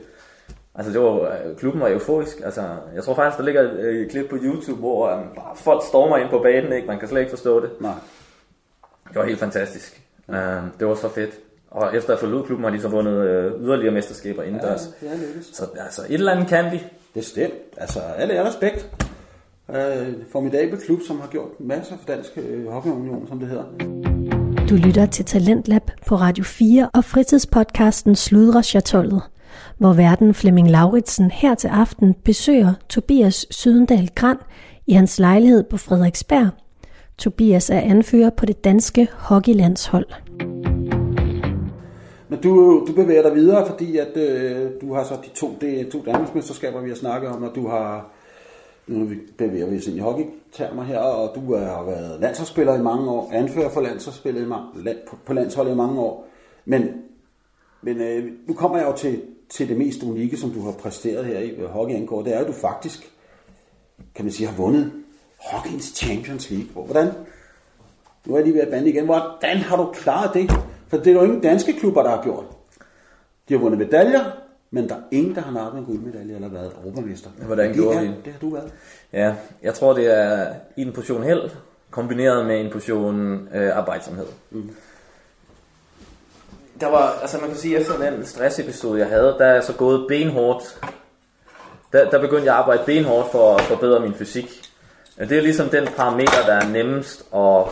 Altså, klubben var euforisk. Altså, jeg tror faktisk, der ligger et klip på YouTube, hvor bare folk stormer ind på banen, ikke? Man kan slet ikke forstå det. Nej. Det var helt fantastisk. Det var så fedt. Og efter at forlod klubben, har de så vundet yderligere mesterskaber indendørs. Ja, så altså, et eller andet kan de. Det er stemt. Altså, alle er respekt. Formidabel klub, som har gjort masser for Dansk Hockeyunion, som det hedder. Du lytter til Talentlab på Radio 4 og fritidspodcasten Sludr' Chatol'et, hvor værten Flemming Lauritsen her til aften besøger Tobias Sydendal Grand i hans lejlighed på Frederiksberg. Tobias er anfører på det danske hockeylandshold. Men du bevæger dig videre, fordi at du har så de to danmarksmesterskaber, vi har snakket om, og du har... Nu bevæger vi os ind i hockeytermer her, og du har været landsholdsspiller i mange år, anfører for landsholdsspillet på landsholdet i mange år. Men nu kommer jeg jo til det mest unikke, som du har præsteret her i hockeyangård. Det er jo, at du faktisk, kan man sige, har vundet hockeyens Champions League. Hvordan? Nu er jeg lige ved at bande igen. Hvordan har du klaret det? For det er jo ingen danske klubber, der har gjort. De har vundet medaljer, men der er ingen, der har nappet en guldmedalje eller været europamester. Hvordan gjorde det? Det har du været. Ja, jeg tror, det er en portion held, kombineret med en portion arbejdsomhed. Mm. Der var, altså man kan sige, efter den stressepisode, jeg havde, der er så gået benhårdt. Der begyndte jeg at arbejde benhårdt for at forbedre min fysik. Det er ligesom den parameter, der er nemmest at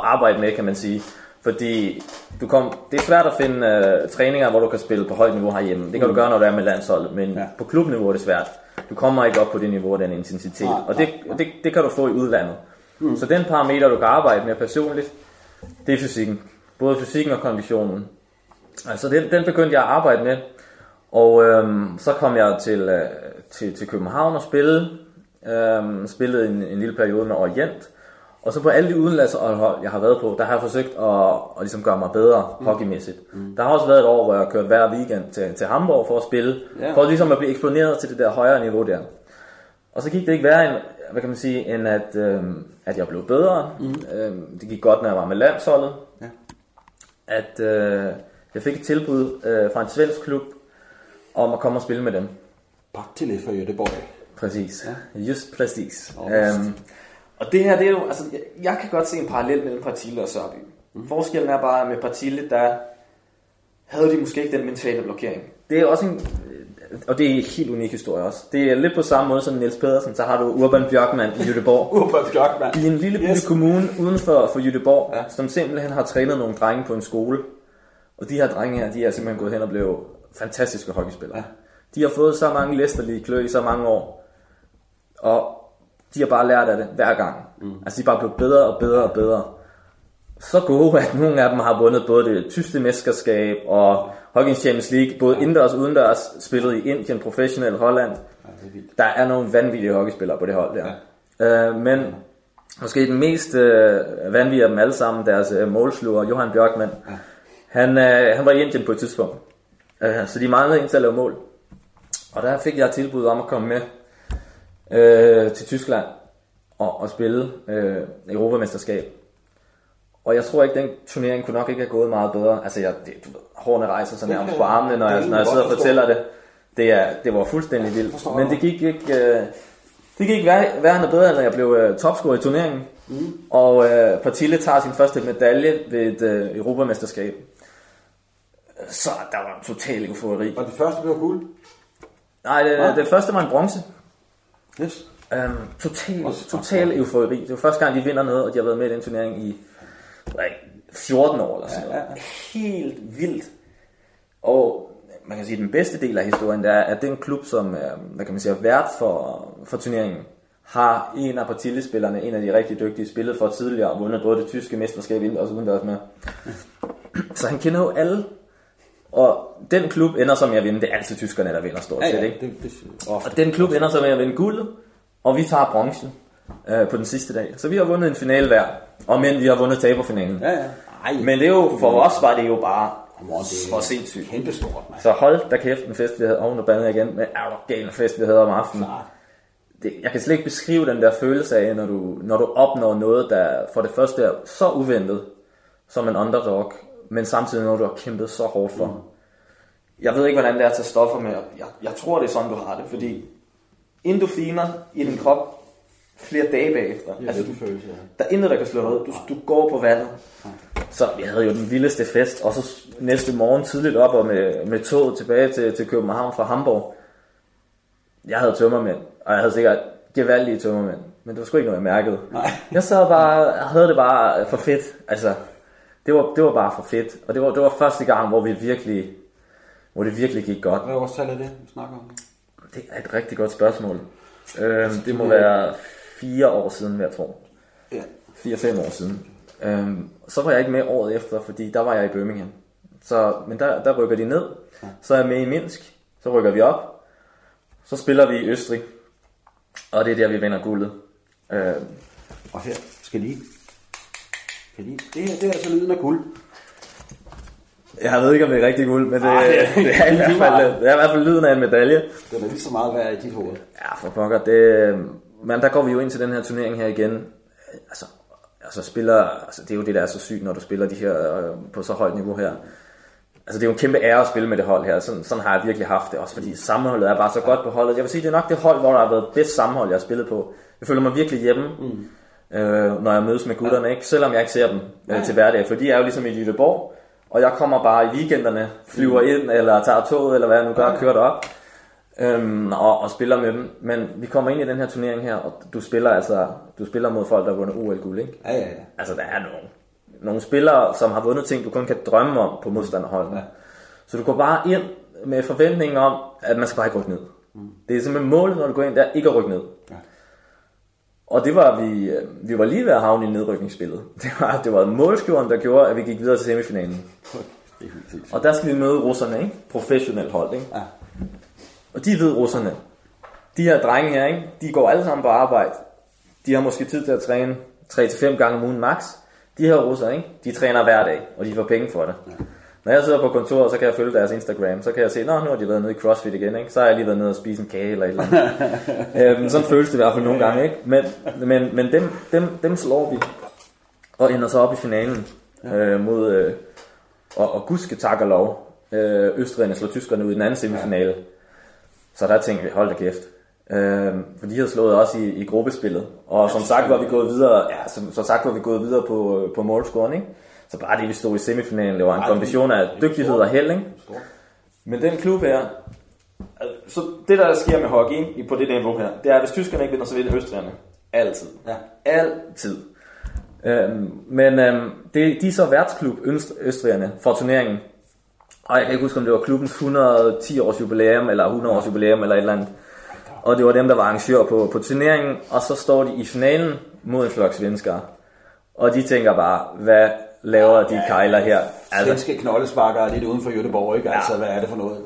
arbejde med, kan man sige. Fordi det er svært at finde træninger, hvor du kan spille på højt niveau herhjemme. Det kan du gøre, når du er med landsholdet, men på klubniveau er det svært. Du kommer ikke op på det niveau, den intensitet, og det kan du få i udlandet. Mm. Så den parameter, du kan arbejde med personligt, det er fysikken. Både fysikken og konditionen. Altså den begyndte jeg at arbejde med, og så kom jeg til København og spillede en lille periode med Orient. Og så på alle de udenlandshold, jeg har været på, der har jeg forsøgt at ligesom gøre mig bedre hockeymæssigt. Mm. Der har også været et år, hvor jeg har kørt hver weekend til Hamburg for at spille, for ligesom at blive eksponeret til det der højere niveau der. Og så gik det ikke værre end, hvad kan man sige, end at jeg blev bedre. Mm. Det gik godt, når jeg var med landsholdet. Ja. At jeg fik et tilbud fra en svensk klub om at komme og spille med dem. Partille fra Göteborg. Præcis. Ja. Just præcis. Og det her, det er jo, altså, jeg kan godt se en parallel mellem Partille og Sørby. Mm. Forskellen er bare, at med Partille, der havde de måske ikke den mentale blokering. Det er også og det er en helt unik historie også. Det er lidt på samme måde som Niels Petersen, så har du Urban Björkman i Göteborg. Urban Björkman. I en lille kommune uden for Göteborg, som simpelthen har trænet nogle drenge på en skole. Og de her drenge her, de er simpelthen gået hen og blev fantastiske hockeyspillere. Ja. De har fået så mange læsterlige klø i så mange år. Og de har bare lært af det hver gang. Mm. Altså de er bare blevet bedre og bedre og bedre. Så gode, at nogle af dem har vundet både det tyske mesterskab og Hockeyens Champions League, både indendørs og udendørs, spillet i Indien, professionel, Holland. Ja, der er nogle vanvittige hockeyspillere på det hold der. Ja. Men måske den mest vanvittige af dem alle sammen, deres målsluger, Johan Björkman, han var i Indien på et tidspunkt. Så de manglede en til at lave mål. Og der fik jeg tilbud om at komme med til Tyskland og spille Europamesterskab. Og jeg tror ikke, den turnering kunne nok ikke have gået meget bedre. Altså, hårene rejser sig nærmest på armene, når jeg sidder og fortæller det. Det var fuldstændig vildt. Men det gik ikke værre end bedre, når jeg blev topscorer i turneringen. Mm. Og Partille tager sin første medalje ved et Europamesterskab. Så der var en total eufori. Og det første blev guld? Nej, det første var en bronze. Yes. Total eufori. Det var første gang, de vinder noget, og de har været med i den turnering i 14 år eller sådan noget. Helt vildt. Og man kan sige, at den bedste del af historien der er, at den klub, som hvad kan man sige, er vært for turneringen, har en af Partille-spillerne, en af de rigtig dygtige, spillet for tidligere og vundet både det tyske mesterskab indendørs og udendørs med. Så han kender jo alle. Og den klub ender som jeg vinder. Det er altid tyskerne, der vinder stort set, ikke? Og den klub ender som jeg vinder guldet, og vi tager bronzen på den sidste dag. Så vi har vundet en finale hver, og men vi har vundet taberfinalen. Ja, ja. Men det er jo, for os var det jo bare for sindssygt. Kæmpestort, man. Så hold da kæft, en fest vi havde, og nu bander igen, men er du galt en fest vi havde om aftenen. Jeg kan slet ikke beskrive den der følelse af, når du opnår noget, der for det første er så uventet, som en underdog, men samtidig noget, du har kæmpet så hårdt for. Mm. Jeg ved ikke, hvordan det er at tage stoffer med. Jeg tror, det er sådan, du har det. Fordi endorfiner i din krop flere dage bagefter. Ja, altså, der er intet, der kan slå dig ud. Du går på vandet. Ja. Så vi havde jo den vildeste fest. Og så næste morgen tidligt op og med toget tilbage til København fra Hamburg. Jeg havde tømmermænd. Og jeg havde sikkert gevaldige tømmermænd. Men det var sgu ikke noget, jeg mærkede. Nej. Jeg sad bare, havde det bare for fedt. Altså... det var bare for fedt. Og det var første gang, hvor det virkelig gik godt. Hvad årstal er det, vi snakker om? Det er et rigtig godt spørgsmål. Det må være 4 år siden, jeg tror. Ja. 4-5 år siden. Så var jeg ikke med året efter, fordi der var jeg i Birmingham. Så, men der rykker de ned. Så er jeg med i Minsk. Så rykker vi op. Så spiller vi i Østrig. Og det er der, vi vinder guldet. Og her skal lige... Det her er så lyden af guld. Jeg ved ikke, om det er rigtig guld, men det er i hvert fald lyden af en medalje. Det er lige så meget værd i dit hoved. Ja, for pokker. Men der går vi jo ind til den her turnering her igen. Altså, det er jo det, der er så sygt, når du spiller de her på så højt niveau her. Altså, det er jo en kæmpe ære at spille med det hold her. Sådan har jeg virkelig haft det også, fordi sammenholdet er bare så godt på holdet. Jeg vil sige, det er nok det hold, hvor der har været bedst sammenhold, jeg har spillet på. Jeg føler mig virkelig hjemme. Mm. Når jeg mødes med gutterne, ikke? Selvom jeg ikke ser dem til hverdag, for de er jo ligesom i Göteborg, og jeg kommer bare i weekenderne, flyver ind eller tager toget eller hvad jeg nu gør, kører derop og spiller med dem. Men vi kommer ind i den her turnering her, og du spiller mod folk, der har vundet OL-guld, ikke? Ja, ja, ja. Altså der er nogle spillere, som har vundet ting, du kun kan drømme om på modstanderholdet. Ja. Så du går bare ind med forventningen om, at man skal bare ikke rykke ned. Mm. Det er simpelthen målet, når du går ind der, ikke at rykke ned. Ja. Og det var vi var lige ved at havne i nedrykningsspillet. Det var målscoren, der gjorde, at vi gik videre til semifinalen. Og der skal vi møde russerne, ikke? Professionelt hold, ikke? Ja. Og de ved russerne. De her drenge her, ikke? De går alle sammen på arbejde. De har måske tid til at træne 3-5 gange om ugen max. De her russer, ikke? De træner hver dag, og de får penge for det. Ja. Når jeg sidder på kontoret, så kan jeg følge deres Instagram. Så kan jeg se, nå, nu har de været nede i CrossFit igen, ikke? Så har jeg lige været nede og spise en kage eller et eller andet. Sådan føles det i hvert fald nogle gange, ikke? Men dem slår vi. Og ender så op i finalen. Mod... og gudske tak og lov. Østrigerne slår tyskerne ud i den anden semifinale. Så der tænkte vi, hold da kæft. For de havde slået os i gruppespillet. Og som sagt var vi gået videre, på målscoren, ikke? Så bare det, vi stod i semifinalen, det var en kombination af dygtighed og held, ikke? Men den klub her, så det der sker med hockey på det niveau her, det er, at hvis tyskerne ikke vinder, så vinder østrigerne. Altid. Ja. Altid. De er så værtsklub, østrigerne, for turneringen. Og jeg kan ikke huske, om det var klubbens 110 års jubilæum, eller 100 års jubilæum, eller et eller andet. Og det var dem, der var arrangør på turneringen, og så står de i finalen mod en flok svenskere. Og de tænker bare, hvad laver de kejler her? Altså, svenske knoldesparkere lidt uden for Göteborg, ikke? Altså, hvad er det for noget?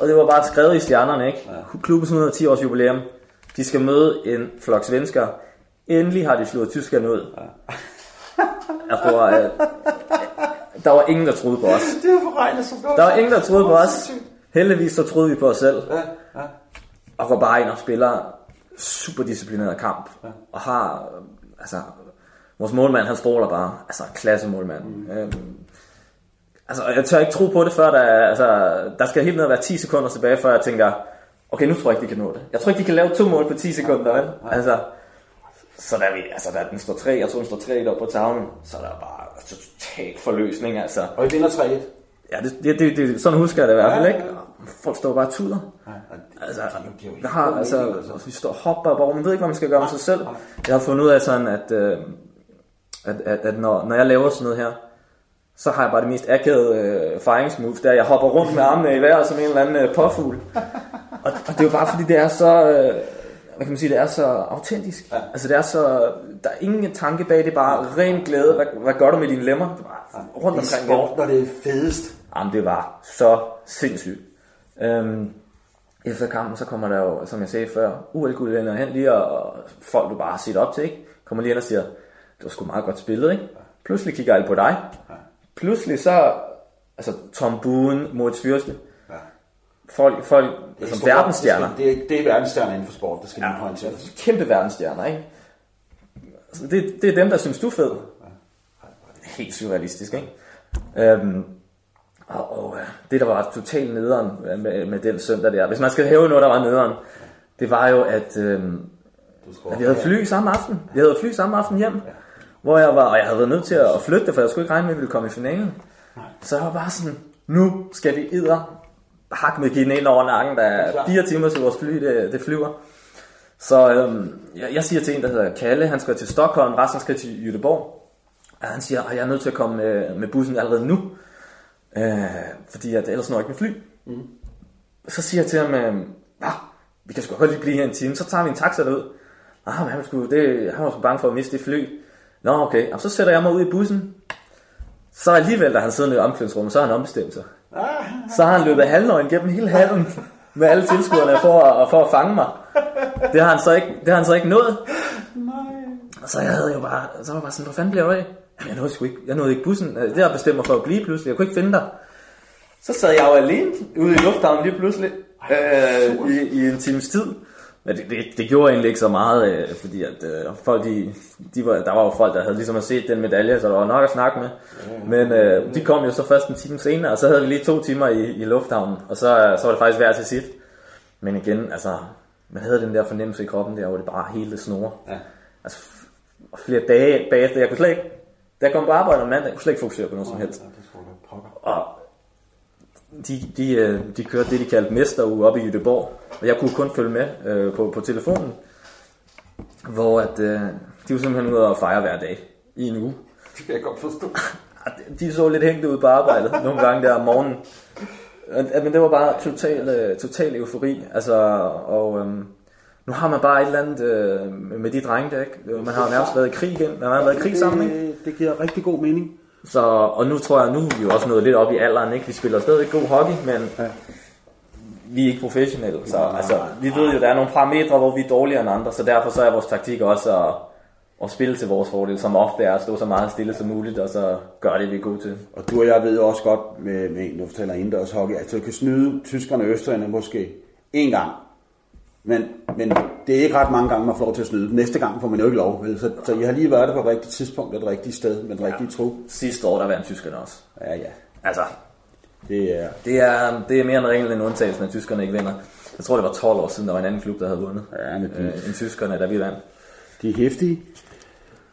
Og det var bare skrevet i stjernerne, ikke? Ja. Klubbens 110 års jubilæum. De skal møde en flok svenskere. Endelig har de slået tyskerne ud. Ja. Jeg tror, at der var ingen, der troede på os. Det var forregnet så godt. Der var ingen, der troede på os. Heldigvis så troede vi på os selv. Ja. Ja. Og går bare ind og spiller super disciplineret kamp. Ja. Og har... altså... vores målmand, han stråler bare. Altså, klassemålmand. Mm. Jeg tør ikke tro på det, før der skal helt ned og være 10 sekunder tilbage, før jeg tænker, okay, nu tror jeg ikke, de kan nå det. Jeg tror ikke, de kan lave 2 mål på 10 sekunder. Ja, ja, ja. Altså, så der den står 3, jeg tror, den står 3 deroppe på tavlen, så der er bare totalt forløsning, altså. Og I vinder 3-1. Ja, det, sådan husker jeg det i hvert fald, ikke? Folk står bare tuder. Vi står og hopper op over, man ved ikke, hvad man skal gøre med sig selv. Jeg har fundet ud af sådan, at når jeg laver sådan noget her, så har jeg bare det mest akavede fejringsmove, der jeg hopper rundt med armene i vejret som en eller anden påfugl. Og det er jo bare fordi, det er så... hvad kan man sige, det er så autentisk. Ja. Altså det er så... der er ingen tanke bag, det er bare ren glæde. Hvad gør du med dine lemmer? Det er bare rundt omkring. Det er sport, når det er fedest. Jamen det var så sindssygt. Efter kampen, så kommer der jo, som jeg sagde før, UL-guldvindere hen lige, og folk du bare har set op til, ikke? Kommer lige ind og siger, det var sgu meget godt spillet, ikke? Pludselig kigger alle på dig. Pludselig så... altså Tom Boone, Moritz Fürste. Folk som verdensstjerner. Det er verdensstjerner inden for sport, der skal lige pointere. Kæmpe verdensstjerner, ikke? Altså, det er dem, der synes, du er fed. Helt surrealistisk, ikke? Det, der var totalt nederen med den søndag der, hvis man skal hæve noget, der var nederen, det var jo, at vi havde fly samme aften. Vi havde fly samme aften hjem, hvor jeg var, og jeg havde været nødt til at flytte, for jeg skulle ikke regne med, at vi ville komme i finalen. Så jeg var bare sådan, nu skal vi hak med gine ind over nakken, der er 4 timer til vores fly, det flyver. Så jeg siger til en, der hedder Kalle, han skal til Stockholm, resten skal til Göteborg. han siger, at jeg er nødt til at komme med bussen allerede nu, fordi at ellers når jeg ikke med fly. Mm. Så siger jeg til ham, vi kan sgu godt lige blive her en time, så tager vi en taxa derud. Men han var sgu bange for at miste det fly. Nå, okay. Jamen, så sætter jeg mig ud i bussen. Så alligevel, da han sidder nede i omklædningsrummet, så har han ombestemt sig. Så har han løbet halvnøgen gennem hele hallen med alle tilskuerne for at fange mig. Det har han så ikke nået. Nej. Så jeg havde jo bare, så var jeg bare sådan, hvor fanden blev jeg af? Jamen, jeg nåede ikke bussen. Det har bestemt mig for at blive pludselig. Jeg kunne ikke finde dig. Så sad jeg jo alene ude i lufthavnen lige pludselig i en times tid. Men det gjorde egentlig ikke så meget, fordi at folk, der var jo folk, der havde ligesom set den medalje, så der var nok at snakke med. Men de kom jo så først en time senere, og så havde vi lige 2 timer i lufthavnen, og så var det faktisk værd til sidst. Men igen, altså, man havde den der fornemmelse i kroppen der, hvor det bare hele snurrer. Ja. Altså, flere dage bagefter, jeg kunne slet ikke, da jeg kom på arbejde om mandag, jeg kunne slet ikke fokusere på noget som helst. Og de kørte det, de kaldte mesteruge op i Göteborg, og jeg kunne kun følge med på telefonen, hvor at, de var simpelthen ude og fejre hver dag i en uge. Det kan jeg godt forstå. De så lidt hængt ud på arbejdet nogle gange der om morgenen. Men det var bare total eufori. Altså, og nu har man bare et eller andet med de drenge der, ikke? Man har nærmest været i krig igen. Man har været i krig sammen, ikke? Det giver rigtig god mening. Så, og nu tror jeg, nu er vi jo også nået lidt op i alderen, ikke? Vi spiller stadig god hockey, men vi er ikke professionelle, så altså, vi ved jo, der er nogle parametre, hvor vi er dårligere end andre, så derfor så er vores taktik også at spille til vores fordel, som ofte er at stå så meget stille som muligt, og så gøre det, vi er gode til. Og du og jeg ved jo også godt, med nu fortæller indendørs hockey, at du kan snyde tyskerne og østrigerne måske en gang, men det er ikke ret mange gange, man får lov til at snyde. Næste gang får man jo ikke lov. Så jeg har lige været der på et rigtigt tidspunkt, et rigtigt sted, med et rigtigt tro. Sidste år, der vandt tyskerne også. Ja, ja. Altså, det er mere end regel end undtagelsen, at tyskerne ikke vinder. Jeg tror, det var 12 år siden, der var en anden klub, der havde vundet. Ja, end tyskerne, der vi vandt. De er hæftige.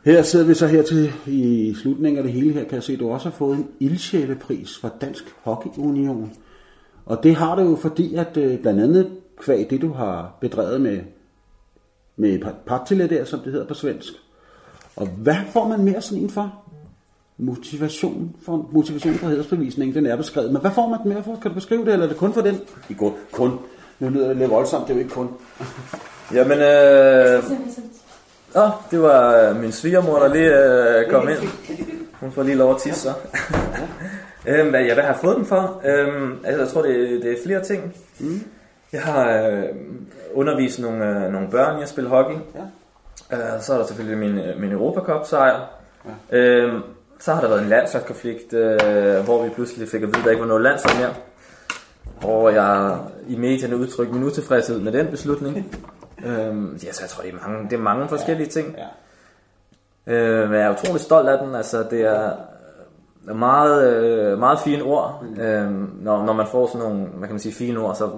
Her sidder vi så i slutningen af det hele her, kan jeg se, at du også har fået en ildsjælepris fra Dansk Hockeyunion. Og det har du jo, fordi at blandt andet kvæg det, du har bedrevet med Partille der, som det hedder på svensk. Og hvad får man mere sådan en for? Motivation for hædersbevisningen, den er beskrevet. Men hvad får man mere for? Kan du beskrive det, eller er det kun for den? Kun. Nu lyder det lidt voldsomt, det er jo ikke kun. Jamen, det var min svigermor, der lige kom ind. Hun får lige lov at tisse, så. Hvad har jeg fået den for? Jeg tror, det er flere ting. Mm. Jeg har undervist nogle børn i at spille hockey. Ja. Så er der selvfølgelig min Europacup-sejr. Ja. Så har der været en landsholdskonflikt, hvor vi pludselig fik at vide, at der ikke var noget landshold mere. Og jeg i medierne udtrykte min utilfredshed med den beslutning. Så jeg tror, det er mange forskellige ting. Ja. Men jeg er utrolig stolt af den. Altså, det er meget, meget fine ord. Mm. Når man får sådan nogle, hvad kan man sige, fine ord, så...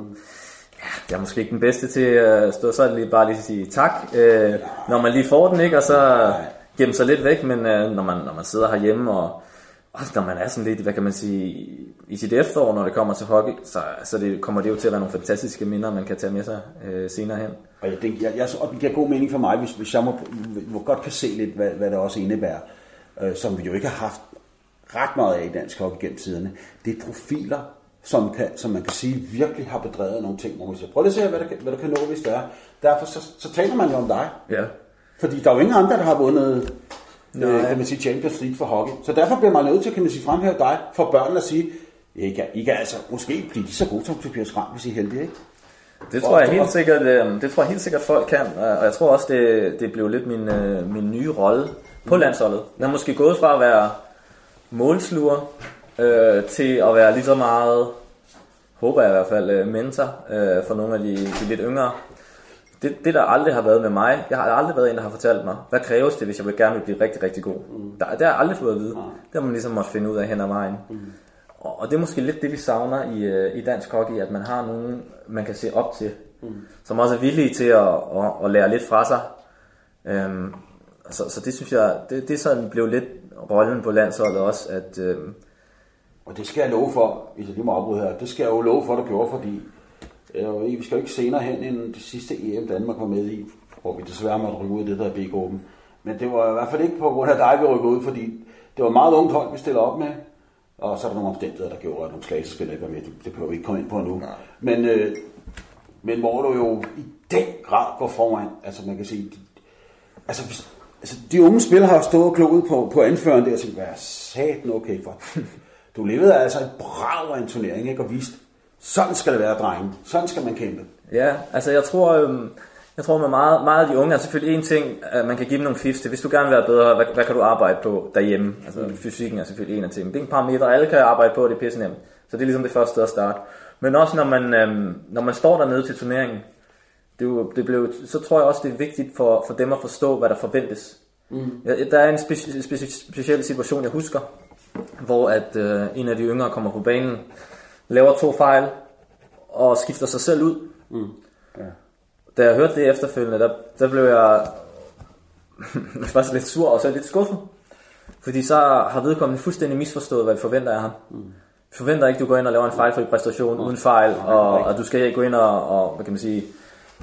Jeg er måske ikke den bedste til at stå så lige sige tak, når man lige får den, ikke, og så gemme sig lidt væk, men når man sidder herhjemme, og når man er sådan lidt, hvad kan man sige, i sit efterår, når det kommer til hockey, så kommer det jo til at være nogle fantastiske minder, man kan tage med sig senere hen. Og det giver god mening for mig, hvis jeg må godt kan se lidt, hvad det også indebærer, som vi jo ikke har haft ret meget af i dansk hockey gennem tiderne. Det er profiler, som man kan sige virkelig har bedrevet nogle ting, hvor man siger, prøv lige at se, hvad du kan nå, hvis det er. Derfor så taler man jo om dig. Ja. Fordi der er jo ingen andre, der har vundet kan man sige, Champions League for hockey. Så derfor bliver man nødt til, kan man sige, fremhæve dig for børnene at sige, I kan altså måske blive lige så god som Tobias Grand, hvis I er heldige, ikke? Det tror jeg helt sikkert folk kan, og jeg tror også, det blev lidt min nye rolle på landsholdet. Jeg er måske gået fra at være målsluger, til at være lige så meget, håber jeg i hvert fald, mentor for nogle af de lidt yngre. Det der aldrig har været med mig, jeg har aldrig været en, der har fortalt mig, hvad kræves det, hvis jeg gerne vil blive rigtig, rigtig god. Det har jeg aldrig fået at vide. Det har man ligesom måtte finde ud af hen ad vejen. Og det er måske lidt det, vi savner i dansk hockey, at man har nogen, man kan se op til, som også er villige til at lære lidt fra sig. Så det synes jeg, det sådan blev lidt rollen på landsholdet også, at... Og det skal jeg love for, hvis jeg lige må afbryde her, det skal jeg jo love for, at du gjorde, fordi vi skal jo ikke senere hen end det sidste EM, Danmark var med i, hvor vi desværre måtte rykke ud i det der B-gruppen. Men det var i hvert fald ikke på grund af dig, vi rykkede ud, fordi Det var meget ungt hold, vi stillede op med. Og så er der nogle omstændigheder, der gjorde, at nogle slagelsespillere ikke var med. Det behøver vi ikke komme ind på nu. Men hvor du jo i den grad går foran. Altså man kan sige... Altså de unge spillere har jo stået og kloget på anføreren der og tænkt, hvad er satan okay for? Du levede altså et brav af en turnering, ikke? Og viste, sådan skal det være, drenge. Sådan skal man kæmpe. Ja, altså jeg tror med meget af de unge er selvfølgelig en ting, at man kan give dem nogle fifs til. Hvis du gerne vil være bedre, hvad kan du arbejde på derhjemme? Altså fysikken er selvfølgelig en af tingene. Det er en parameter, alle kan arbejde på, og det er pisse nemt. Så det er ligesom det første sted at starte. Men også når man står dernede til turneringen, så tror jeg også, det er vigtigt for dem at forstå, hvad der forventes. Mm. Der er en speciel situation, jeg husker, hvor at en af de yngre kommer på banen, laver 2 fejl og skifter sig selv ud. Mm. Ja. Da jeg hørte det efterfølgende, der blev jeg faktisk lidt sur og så lidt skuffet. Fordi så har vedkommende fuldstændig misforstået, hvad vi forventer af ham. Mm. Vi forventer ikke, at du går ind og laver en fejlfri præstation uden fejl, og du skal ikke gå ind og hvad kan man sige,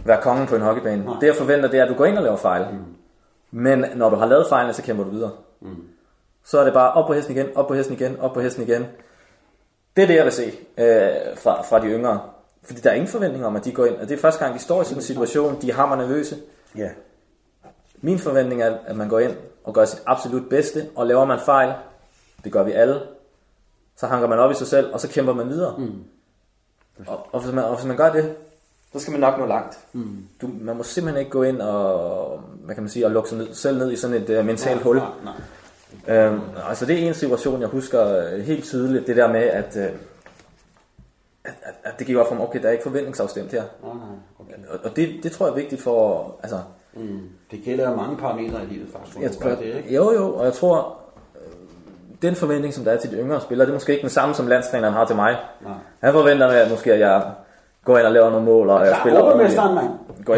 være kongen på en hockeybane. Nej. Det jeg forventer, det er, at du går ind og laver fejl. Mm. Men når du har lavet fejlene, så kæmper du videre. Mm. Så er det bare op på hesten igen, op på hesten igen, op på hesten igen. Det er det, jeg vil se fra de yngre. Fordi der er ingen forventninger om, at de går ind. Og det er første gang, de står i sådan en situation, de er hammernervøse. Yeah. Min forventning er, at man går ind og gør sit absolut bedste, og laver man fejl, det gør vi alle, så hanker man op i sig selv, og så kæmper man videre. Mm. Og hvis man gør det, så skal man nok nå langt. Mm. Man må simpelthen ikke gå ind og, hvad kan man sige, og lukke sig selv ned i sådan et mentalt hul. Nej. Altså det er en situation, jeg husker helt tydeligt, det der med, at det gik op for mig, okay, der er ikke forventningsafstemt her. Okay. Og det tror jeg er vigtigt for, altså... Mm. Det gælder mange parametre i livet, faktisk. Jo, og jeg tror, den forventning, som der er til de yngre spillere, det er måske ikke den samme, som landstræneren har til mig. Nej. Han forventer mig, at måske jeg går ind og laver nogle mål, og jeg spiller... Går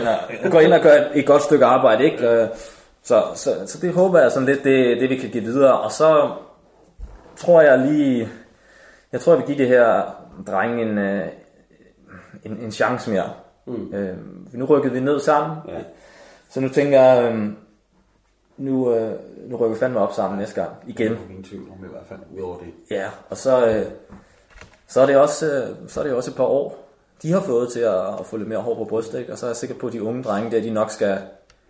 ind og gør et godt stykke arbejde, ikke? Så det håber jeg sådan lidt, det vi kan give videre. Og så tror jeg lige... Jeg tror, jeg vil give det her drenge en chance mere. Mm. Nu rykkede vi ned sammen. Ja. Så nu tænker jeg, nu rykker vi fandme op sammen næste gang. Igen. Ingen tvivl om i hvert fald, ud over det. Ja, og så er det også et par år, de har fået til at få lidt mere hår på brystet, ikke? Og så er jeg sikker på, at de unge drenge der, de nok skal...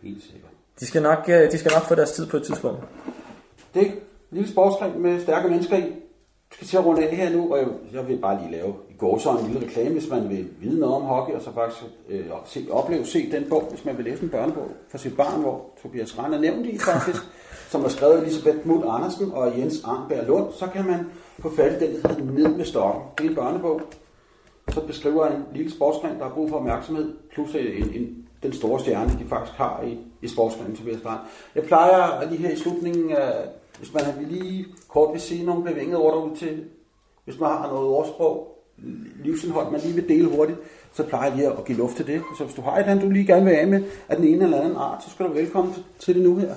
Helt sikkert. De skal nok få deres tid på et tidspunkt. Det er en lille sportsgren med stærke mennesker i. Vi skal til at runde af her nu, og jeg vil bare lige lave i går så en lille reklame, hvis man vil vide noget om hockey, og så faktisk opleve den bog, hvis man vil læse en børnebog fra sit barn, hvor Tobias Grand er nævnt i faktisk, som er skrevet af Elisabeth Muth Andersen og Jens Arnberg Lund, så kan man få fat i den, der hedder Ned med Stokken. Det er en børnebog, så beskriver en lille sportsgren, der har brug for opmærksomhed, plus den store stjerne, de faktisk har i sportsgrenen Tobias Grand. Jeg plejer lige her i slutningen af... Hvis man lige kort vil sige nogle bevingede ord derude til, hvis man har noget ordsprog, livsindhold, man lige vil dele hurtigt, så plejer jeg lige at give luft til det. Så hvis du har et eller andet, du lige gerne vil af med af den ene eller anden art, så skal du velkommen til det nu her.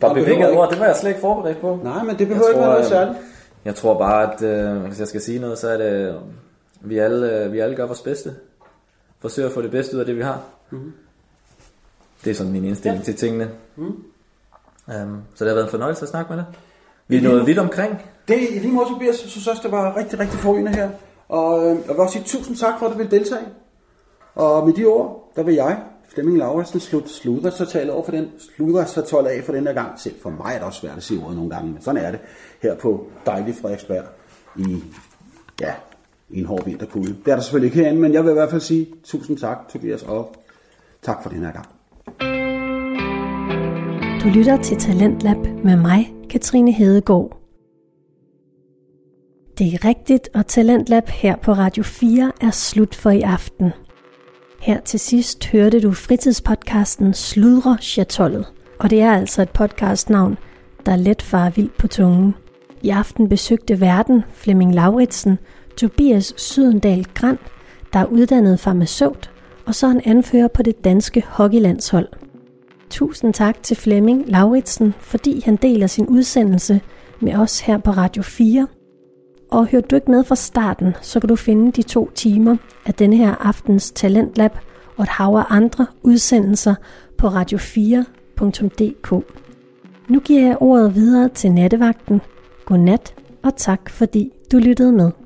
Bare bevingede ord, det var jeg slet ikke forberedt på. Nej, men det behøver ikke være noget særligt. Jeg tror bare, at hvis jeg skal sige noget, så er det, vi alle gør vores bedste. Forsøger at få det bedste ud af det, vi har. Mm-hmm. Det er sådan min indstilling til tingene. Mm. Så det har været en fornøjelse at snakke med dig. Vi er nået vidt omkring. Det er lige måde, Tobias. Jeg synes også, det var rigtig, rigtig forrygende her. Og jeg vil også sige tusind tak for, at du ville deltage. Og med de ord, der vil jeg, Flemming Lauritsen, slutte Sludr' Chatol'et over for den. Sludr' Chatol'et af for den her gang. Selv for mig er det også svært at sige ordet nogle gange, men sådan er det. Her på dejlig Frederiksberg i en hård vinterkulde. Det er der selvfølgelig ikke herinde, men jeg vil i hvert fald sige tusind tak, Tobias, og tak for den her gang. Du lytter til Talentlab med mig, Katrine Hedegaard. Det er rigtigt, og Talentlab her på Radio 4 er slut for i aften. Her til sidst hørte du fritidspodcasten Sludr' Chatol'et, og det er altså et podcastnavn, der let farer vildt på tungen. I aften besøgte værten Flemming Lauritsen, Tobias Sydendal Grand, der er uddannet farmaceut, og så en anfører på det danske hockeylandshold. Tusind tak til Flemming Lauritsen, fordi han deler sin udsendelse med os her på Radio 4. Og hørte du ikke med fra starten, så kan du finde de 2 timer af denne her aftens Talentlab og et hav af andre udsendelser på radio4.dk. Nu giver jeg ordet videre til nattevagten. Godnat, og tak fordi du lyttede med.